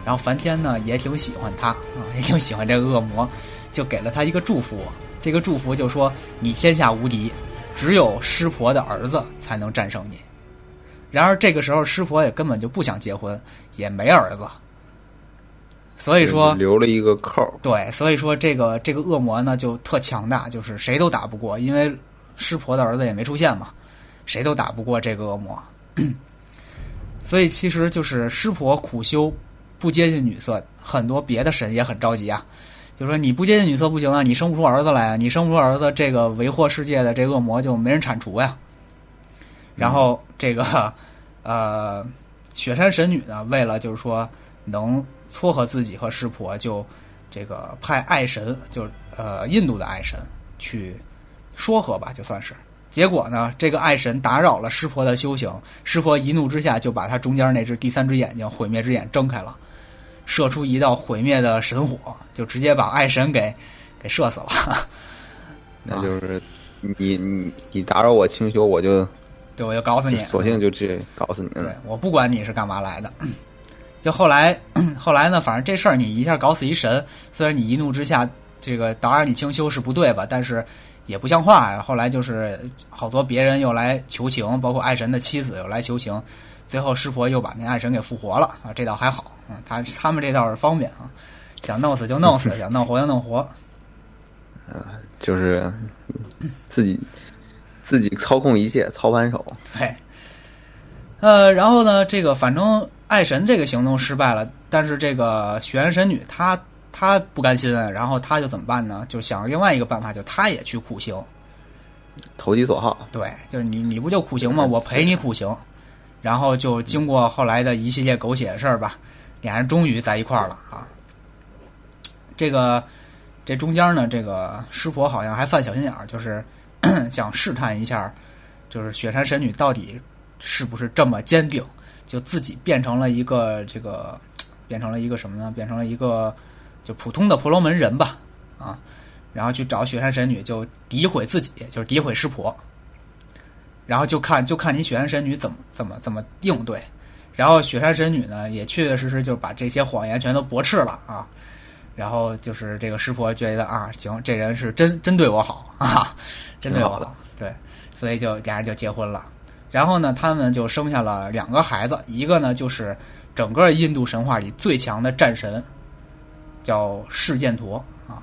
然后梵天呢也挺喜欢他啊，也挺喜欢这个恶魔，就给了他一个祝福。这个祝福就说你天下无敌，只有湿婆的儿子才能战胜你。然而这个时候湿婆也根本就不想结婚，也没儿子，所以说留了一个扣。对，所以说这个恶魔呢就特强大，就是谁都打不过，因为湿婆的儿子也没出现嘛，谁都打不过这个恶魔。所以其实就是湿婆苦修不接近女色，很多别的神也很着急啊，就说你不接近女色不行啊，你生不出儿子来啊，你生不出儿子，这个为祸世界的这恶魔就没人铲除呀。然后这个雪山神女呢，为了就是说能撮合自己和湿婆，就这个派爱神，就印度的爱神去说和吧，就算是。结果呢，这个爱神打扰了湿婆的修行，湿婆一怒之下就把他中间那只第3只眼睛毁灭之眼睁开了，射出一道毁灭的神火，就直接把爱神给射死了。那就是你打扰我清修，我就对，我就搞死你，索性就这搞死你了。对，我不管你是干嘛来的。就后来呢，反正这事儿你一下搞死一神，虽然你一怒之下这个打扰你清修是不对吧，但是。也不像话呀！后来就是好多别人又来求情，包括爱神的妻子又来求情，最后湿婆又把那爱神给复活了啊！这倒还好啊，他们这倒是方便啊，想弄死就弄死，想弄活就弄活。啊，就是自己操控一切，操盘手。对。然后呢，这个反正爱神这个行动失败了，但是这个雪山神女她不甘心，然后她就怎么办呢？就想另外一个办法，就她也去苦行，投其所好。对，就是你不就苦行吗？我陪你苦行。然后就经过后来的一系列狗血的事儿吧，俩人终于在一块儿了啊。这中间呢，这个湿婆好像还犯小心眼儿，就是想试探一下，就是雪山神女到底是不是这么坚定，就自己变成了一个什么呢？变成了一个。就普通的婆罗门人吧，啊，然后去找雪山神女，就诋毁自己，就是诋毁湿婆，然后就看你雪山神女怎么应对。然后雪山神女呢，也确确实实就把这些谎言全都驳斥了啊。然后就是这个湿婆觉得啊，行，这人是真对我好啊，真对我好，对，所以就俩人就结婚了。然后呢，他们就生下了2个孩子，一个呢就是整个印度神话里最强的战神。叫事件陀啊，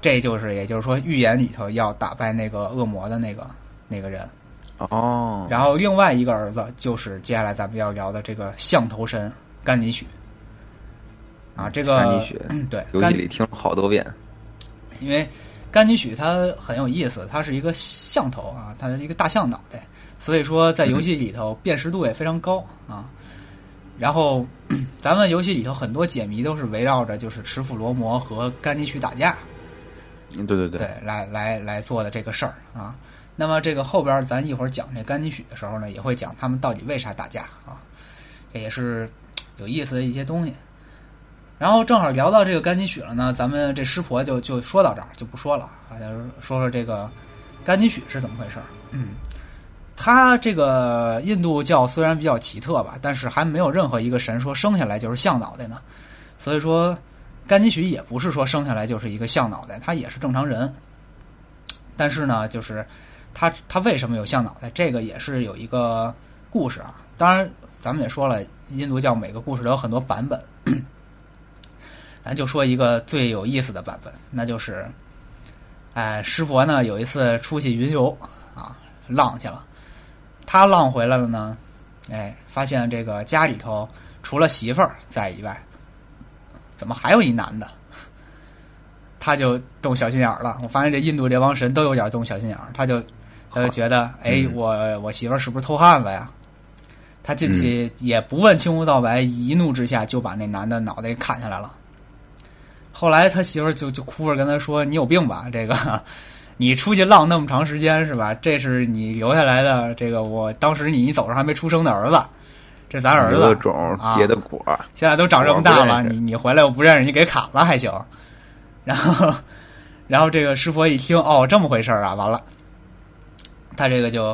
这就是也就是说预言里头要打败那个恶魔的那个人哦。然后另外一个儿子就是接下来咱们要聊的这个象头神甘尼许啊，这个甘尼许对，游戏里听了好多遍，因为甘尼许他很有意思，他是一个象头啊，他是一个大象脑袋，所以说在游戏里头辨识度也非常高啊。然后咱们游戏里头很多解谜都是围绕着就是持斧罗摩和甘尼许打架，对对对，对来做的这个事儿啊。那么这个后边咱一会儿讲这甘尼许的时候呢，也会讲他们到底为啥打架啊，这也是有意思的一些东西。然后正好聊到这个甘尼许了呢，咱们这师婆就说到这儿就不说了啊，说说这个甘尼许是怎么回事。嗯，他这个印度教虽然比较奇特吧，但是还没有任何一个神说生下来就是象脑袋呢，所以说甘尼许也不是说生下来就是一个象脑袋，他也是正常人。但是呢，就是他为什么有象脑袋，这个也是有一个故事啊。当然咱们也说了，印度教每个故事都有很多版本，咱就说一个最有意思的版本，那就是湿婆呢有一次出去云游啊，浪去了，他浪回来了呢，发现这个家里头除了媳妇儿在以外，怎么还有一男的？他就动小心眼了。我发现这印度这帮神都有点动小心眼，他就觉得，我媳妇儿是不是偷汉子呀？他进去也不问青红皂白，一怒之下就把那男的脑袋砍下来了。后来他媳妇儿就哭着跟他说：“你有病吧？这个。”你出去浪那么长时间是吧？这是你留下来的，这个我当时你走上还没出生的儿子，这咱儿子留的种结的果，现在都长这么大了，你回来我不认识，你给砍了还行。然后这个师婆一听，哦，这么回事啊，完了，他这个就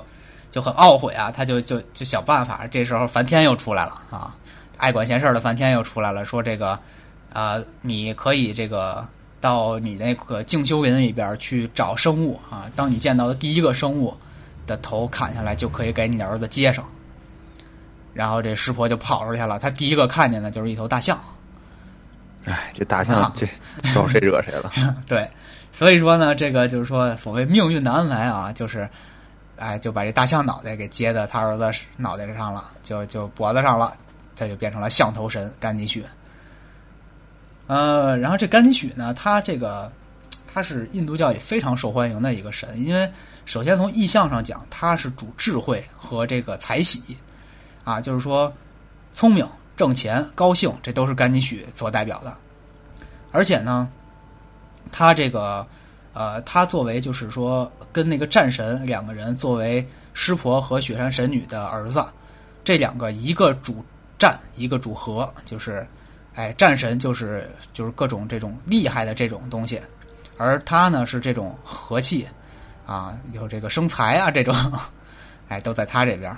很懊悔啊，他就想办法。这时候梵天又出来了啊，爱管闲事的梵天又出来了，说这个你可以这个。到你那个静修林里边去找生物啊，当你见到的第一个生物的头砍下来，就可以给你的儿子接上。然后这师婆就跑出去了，他第一个看见的就是一头大象。哎，这大象、这招谁惹谁了？对，所以说呢，这个就是说所谓命运的安排啊，就是就把这大象脑袋给接到他儿子脑袋上了，就脖子上了，他就变成了象头神甘尼许。然后这甘尼许呢，他是印度教也非常受欢迎的一个神，因为首先从意象上讲，他是主智慧和这个财喜，啊，就是说聪明、挣钱、高兴，这都是甘尼许所代表的。而且呢，他这个他作为就是说跟那个战神两个人作为湿婆和雪山神女的儿子，这两个一个主战，一个主和，就是。战神就是各种这种厉害的这种东西，而他呢是这种和气啊，有这个生财啊这种，都在他这边。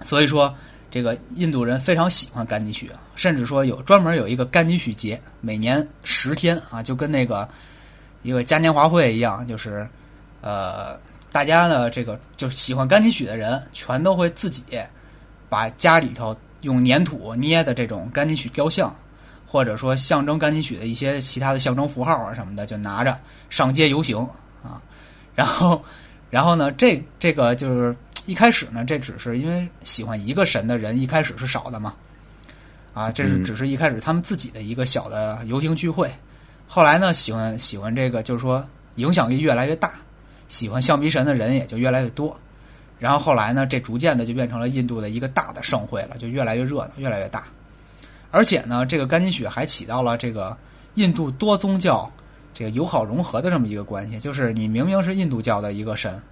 所以说，这个印度人非常喜欢甘尼许，甚至说专门有一个甘尼许节，每年10天啊，就跟那个一个嘉年华会一样，就是大家呢这个就是喜欢甘尼许的人，全都会自己把家里头。用粘土捏的这种甘尼许雕像，或者说象征甘尼许的一些其他的象征符号啊什么的，就拿着上街游行啊。然后呢，这个就是一开始呢，这只是因为喜欢一个神的人一开始是少的嘛，啊，这是只是一开始他们自己的一个小的游行聚会。后来呢，喜欢这个就是说影响力越来越大，喜欢象鼻神的人也就越来越多。然后后来呢，这逐渐的就变成了印度的一个大的盛会了，就越来越热闹，越来越大。而且呢，这个甘尼许还起到了这个印度多宗教这个友好融合的这么一个关系，就是你明明是印度教的一个神，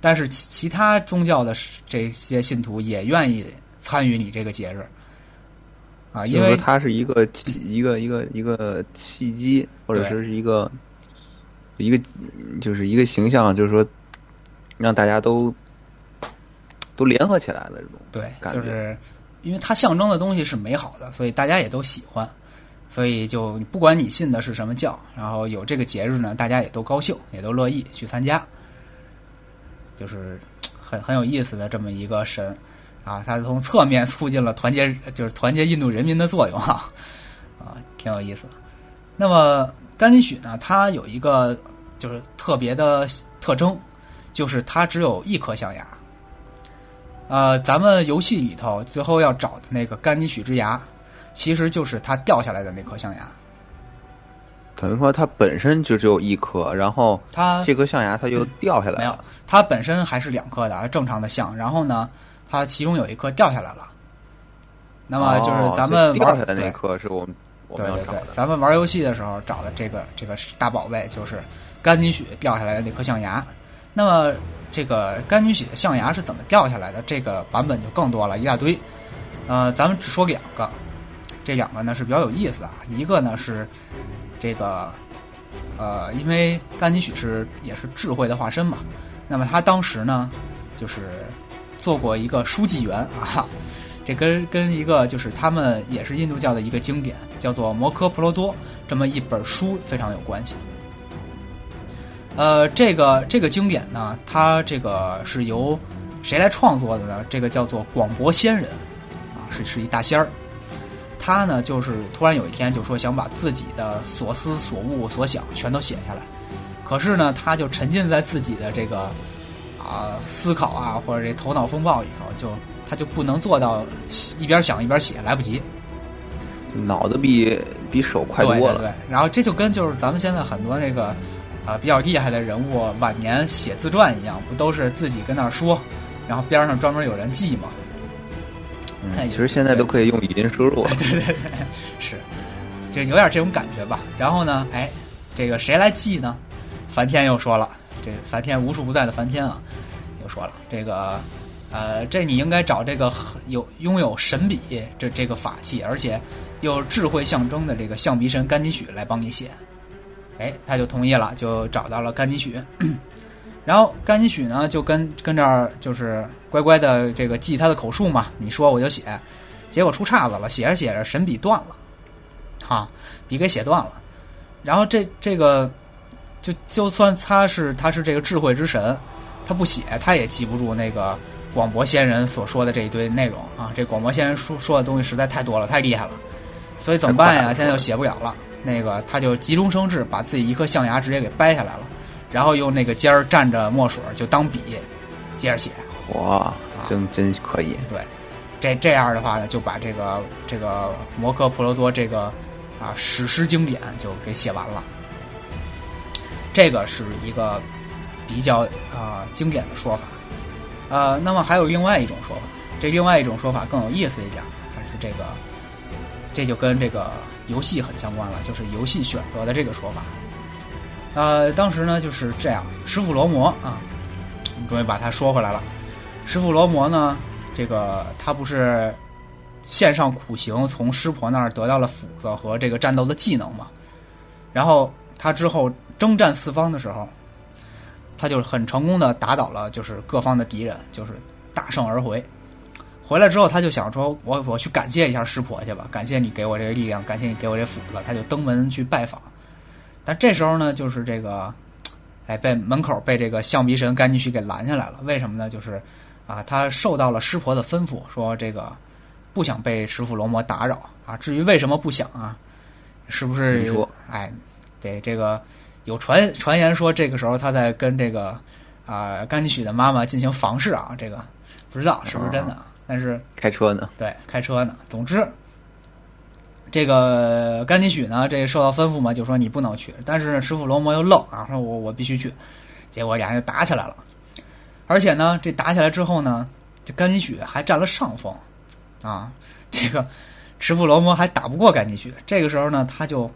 但是其他宗教的这些信徒也愿意参与你这个节日啊，因为它是一个契机，或者是一个就是一个形象，就是说让大家都联合起来了，这种对，就是因为它象征的东西是美好的，所以大家也都喜欢，所以就不管你信的是什么教，然后有这个节日呢，大家也都高兴，也都乐意去参加，就是很有意思的这么一个神啊，它从侧面促进了团结，就是团结印度人民的作用啊，挺有意思的。那么钢琴曲呢，它有一个就是特别的特征，就是它只有一颗象牙。咱们游戏里头最后要找的那个钢琴曲之牙，其实就是它掉下来的那颗象牙。等于说它本身就只有一颗，然后它这颗象牙它就掉下来了。没有，它本身还是两颗的，正常的象。然后呢，它其中有一颗掉下来了。那么就是咱们玩、掉下来的那颗是我们要找的。对对对，咱们玩游戏的时候找的这个大宝贝就是甘尼许掉下来的那颗象牙。那么这个甘尼许的象牙是怎么掉下来的？这个版本就更多了，一大堆。咱们只说两个，这两个呢是比较有意思的。一个呢是。这个，因为甘尼许也是智慧的化身嘛，那么他当时呢，就是做过一个书记员啊，这跟一个就是他们也是印度教的一个经典，叫做《摩诃婆罗多》这么一本书非常有关系。这个经典呢，它这个是由谁来创作的呢？这个叫做广博仙人啊，是一大仙儿。他呢，就是突然有一天就说想把自己的所思所悟所想全都写下来，可是呢，他就沉浸在自己的这个思考啊或者这头脑风暴里头，他就不能做到一边想一边写，来不及。脑子比手快多了。对对对。然后这就跟就是咱们现在很多这个比较厉害的人物晚年写自传一样，不都是自己跟那儿说，然后边上专门有人记吗？其实现在都可以用语音输入。对对对，是，就有点这种感觉吧。然后呢，哎，这个谁来记呢？梵天又说了，这梵天无处不在的梵天啊，又说了这个，这你应该找这个拥有神笔这个法器，而且有智慧象征的这个象鼻神甘尼许来帮你写。哎，他就同意了，就找到了甘尼许。然后甘尼许呢，就跟这儿就是乖乖的这个记他的口述嘛，你说我就写，结果出岔子了，写着写着神笔断了，笔给写断了。然后这个就算他是这个智慧之神，他不写他也记不住那个广博仙人所说的这一堆内容啊。这广博仙人说的东西实在太多了，太厉害了，所以怎么办呀？现在就写不了了。那个他就急中生智，把自己一颗象牙直接给掰下来了。然后用那个尖儿蘸着墨水就当笔，接着写。哇，真可以。对，这样的话呢，就把这个摩诃婆罗多这个史诗经典就给写完了。这个是一个比较经典的说法。那么还有另外一种说法，这另外一种说法更有意思一点，还是这个，这就跟这个游戏很相关了，就是游戏选择的这个说法。当时呢就是这样，石斧罗摩啊，我们终于把他说回来了。石斧罗摩呢，这个他不是献上苦行，从湿婆那儿得到了斧子和这个战斗的技能嘛。然后他之后征战四方的时候，他就很成功的打倒了就是各方的敌人，就是大胜而回。回来之后他就想说，我去感谢一下湿婆去吧，感谢你给我这个力量，感谢你给我这斧子。他就登门去拜访。但这时候呢，就是这个，被门口被这个象鼻神甘尼许给拦下来了。为什么呢？就是他受到了湿婆的吩咐，说这个不想被石斧罗摩打扰啊。至于为什么不想啊，是不是？得这个有传言说，这个时候他在跟这个甘尼许的妈妈进行房事啊。这个不知道是不是真的，但是开车呢？对，开车呢。总之。这个甘尼许呢，这受到吩咐嘛，就说你不能去。但是呢，石斧罗摩又愣啊，说我必须去。结果俩人就打起来了。而且呢，这打起来之后呢，这甘尼许还占了上风啊。这个石斧罗摩还打不过甘尼许。这个时候呢，他就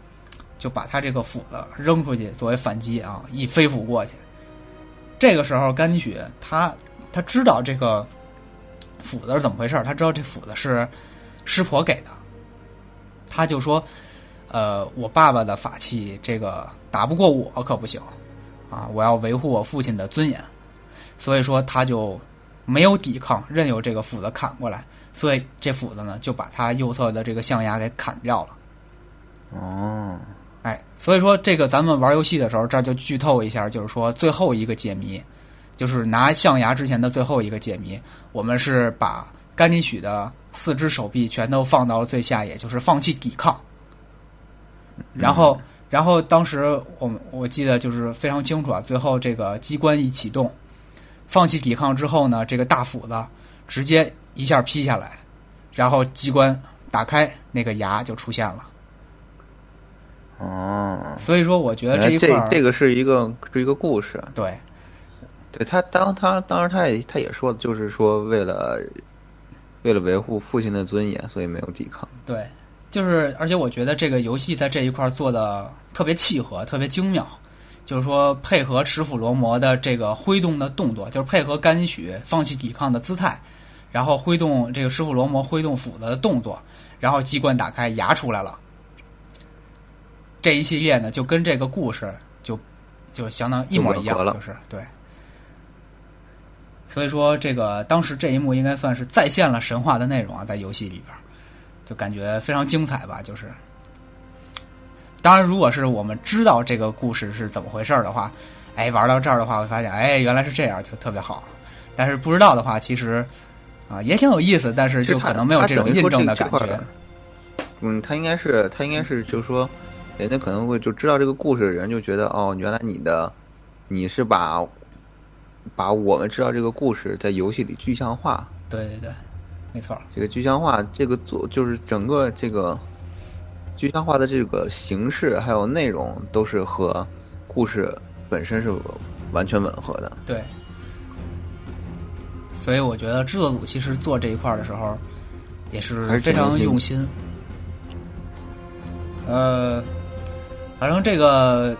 把他这个斧子扔出去作为反击啊，一飞斧过去。这个时候甘尼许他知道这个斧子是怎么回事，他知道这斧子是湿婆给的。他就说，我爸爸的法器这个打不过我可不行啊！我要维护我父亲的尊严，所以说他就没有抵抗，任由这个斧子砍过来，所以这斧子呢就把他右侧的这个象牙给砍掉了。哦，所以说这个咱们玩游戏的时候，这儿就剧透一下，就是说最后一个解谜，就是拿象牙之前的最后一个解谜，我们是把甘尼许的4只手臂全都放到了最下，也就是放弃抵抗。然后当时我记得就是非常清楚啊，最后这个机关一启动，放弃抵抗之后呢，这个大斧子直接一下劈下来，然后机关打开，那个牙就出现了。哦，所以说我觉得这一块这个是一个故事。对，对他当时他也说，就是说为了维护父亲的尊严，所以没有抵抗。对。就是，而且我觉得这个游戏在这一块做的特别契合，特别精妙。就是说，配合持斧罗摩的这个挥动的动作，就是配合甘许放弃抵抗的姿态，然后挥动这个持斧罗摩挥动斧子的动作，然后机关打开，牙出来了。这一系列呢，就跟这个故事就相当一模一样，就是对。所以说，这个当时这一幕应该算是再现了神话的内容啊，在游戏里边。就感觉非常精彩吧，就是。当然，如果是我们知道这个故事是怎么回事的话，哎，玩到这儿的话，会发现，哎，原来是这样，就特别好。但是不知道的话，其实啊也挺有意思，但是就可能没有这种印证的感觉。嗯，他应该是就是说，人家可能会就知道这个故事的人就觉得，哦，原来你是把我们知道这个故事在游戏里具象化。对对对。没错，这个具象化，这个就是整个这个具象化的这个形式还有内容，都是和故事本身是完全吻合的。对，所以我觉得制作组其实做这一块的时候也是非常用心。反正这个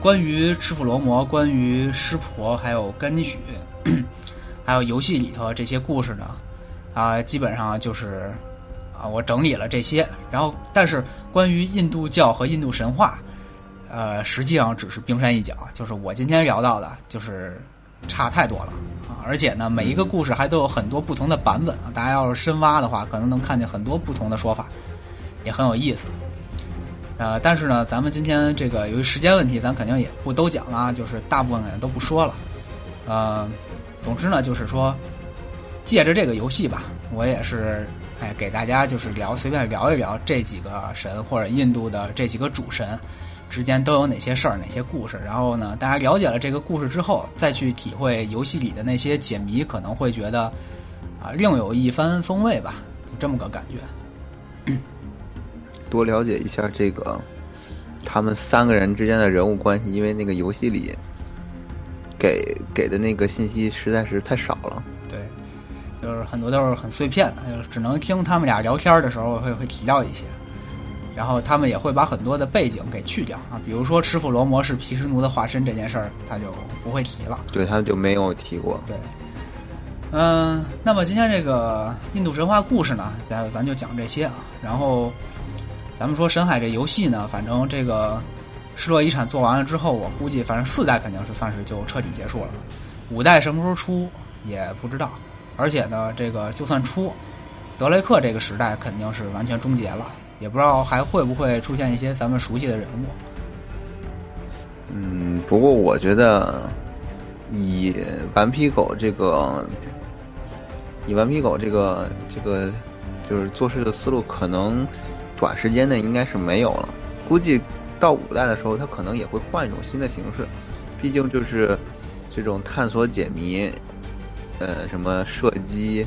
关于赤腹罗摩、关于湿婆、还有甘许，还有游戏里头这些故事呢。啊，基本上就是啊，我整理了这些，然后但是关于印度教和印度神话，实际上只是冰山一角，就是我今天聊到的，就是差太多了啊！而且呢，每一个故事还都有很多不同的版本啊，大家要是深挖的话，可能能看见很多不同的说法，也很有意思。但是呢，咱们今天这个由于时间问题，咱肯定也不都讲了，就是大部分人都不说了。总之呢，就是说。借着这个游戏吧，我也是，哎，给大家就是随便聊一聊这几个神或者印度的这几个主神之间都有哪些事儿、哪些故事。然后呢，大家了解了这个故事之后，再去体会游戏里的那些解谜，可能会觉得啊，另有一番风味吧，就这么个感觉。多了解一下这个他们三个人之间的人物关系，因为那个游戏里给的那个信息实在是太少了。对。就是很多都是很碎片的，就是只能听他们俩聊天的时候会提到一些，然后他们也会把很多的背景给去掉啊，比如说持斧罗摩是毗湿奴的化身这件事儿，他就不会提了，对，他就没有提过。对，那么今天这个印度神话故事呢，咱就讲这些啊。然后咱们说神海这游戏呢，反正这个失落遗产做完了之后，我估计反正4代肯定是算是就彻底结束了，5代什么时候出也不知道。而且呢，这个就算出，德雷克这个时代肯定是完全终结了，也不知道还会不会出现一些咱们熟悉的人物。嗯，不过我觉得以顽皮狗这个就是做事的思路，可能短时间内应该是没有了。估计到5代的时候，他可能也会换一种新的形式，毕竟就是这种探索解谜。什么射击、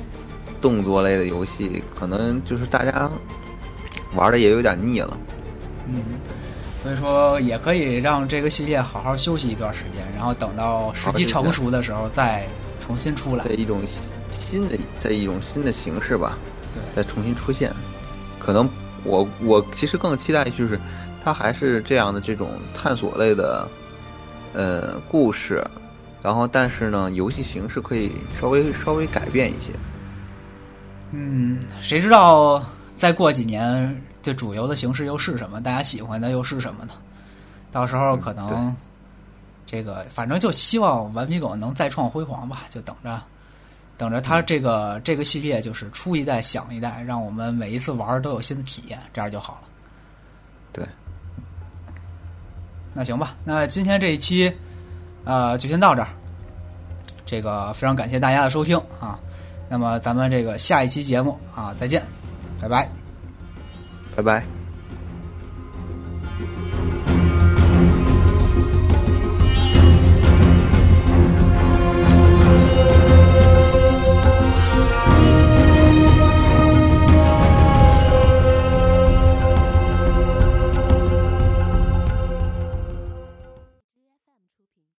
动作类的游戏，可能就是大家玩的也有点腻了。嗯，所以说也可以让这个系列好好休息一段时间，然后等到时机成熟的时候再重新出来。在一种新的形式吧，对，再重新出现。可能我其实更期待就是它还是这样的这种探索类的故事。然后，但是呢，游戏形式可以稍微改变一些。嗯，谁知道再过几年这主流的形式又是什么？大家喜欢的又是什么呢？到时候可能这个，反正就希望顽皮狗能再创辉煌吧。就等着它这个系列就是出一代响一代，让我们每一次玩都有新的体验，这样就好了。对。那行吧，那今天这一期。就先到这儿。这个非常感谢大家的收听啊！那么咱们这个下一期节目啊，再见，拜拜，拜拜。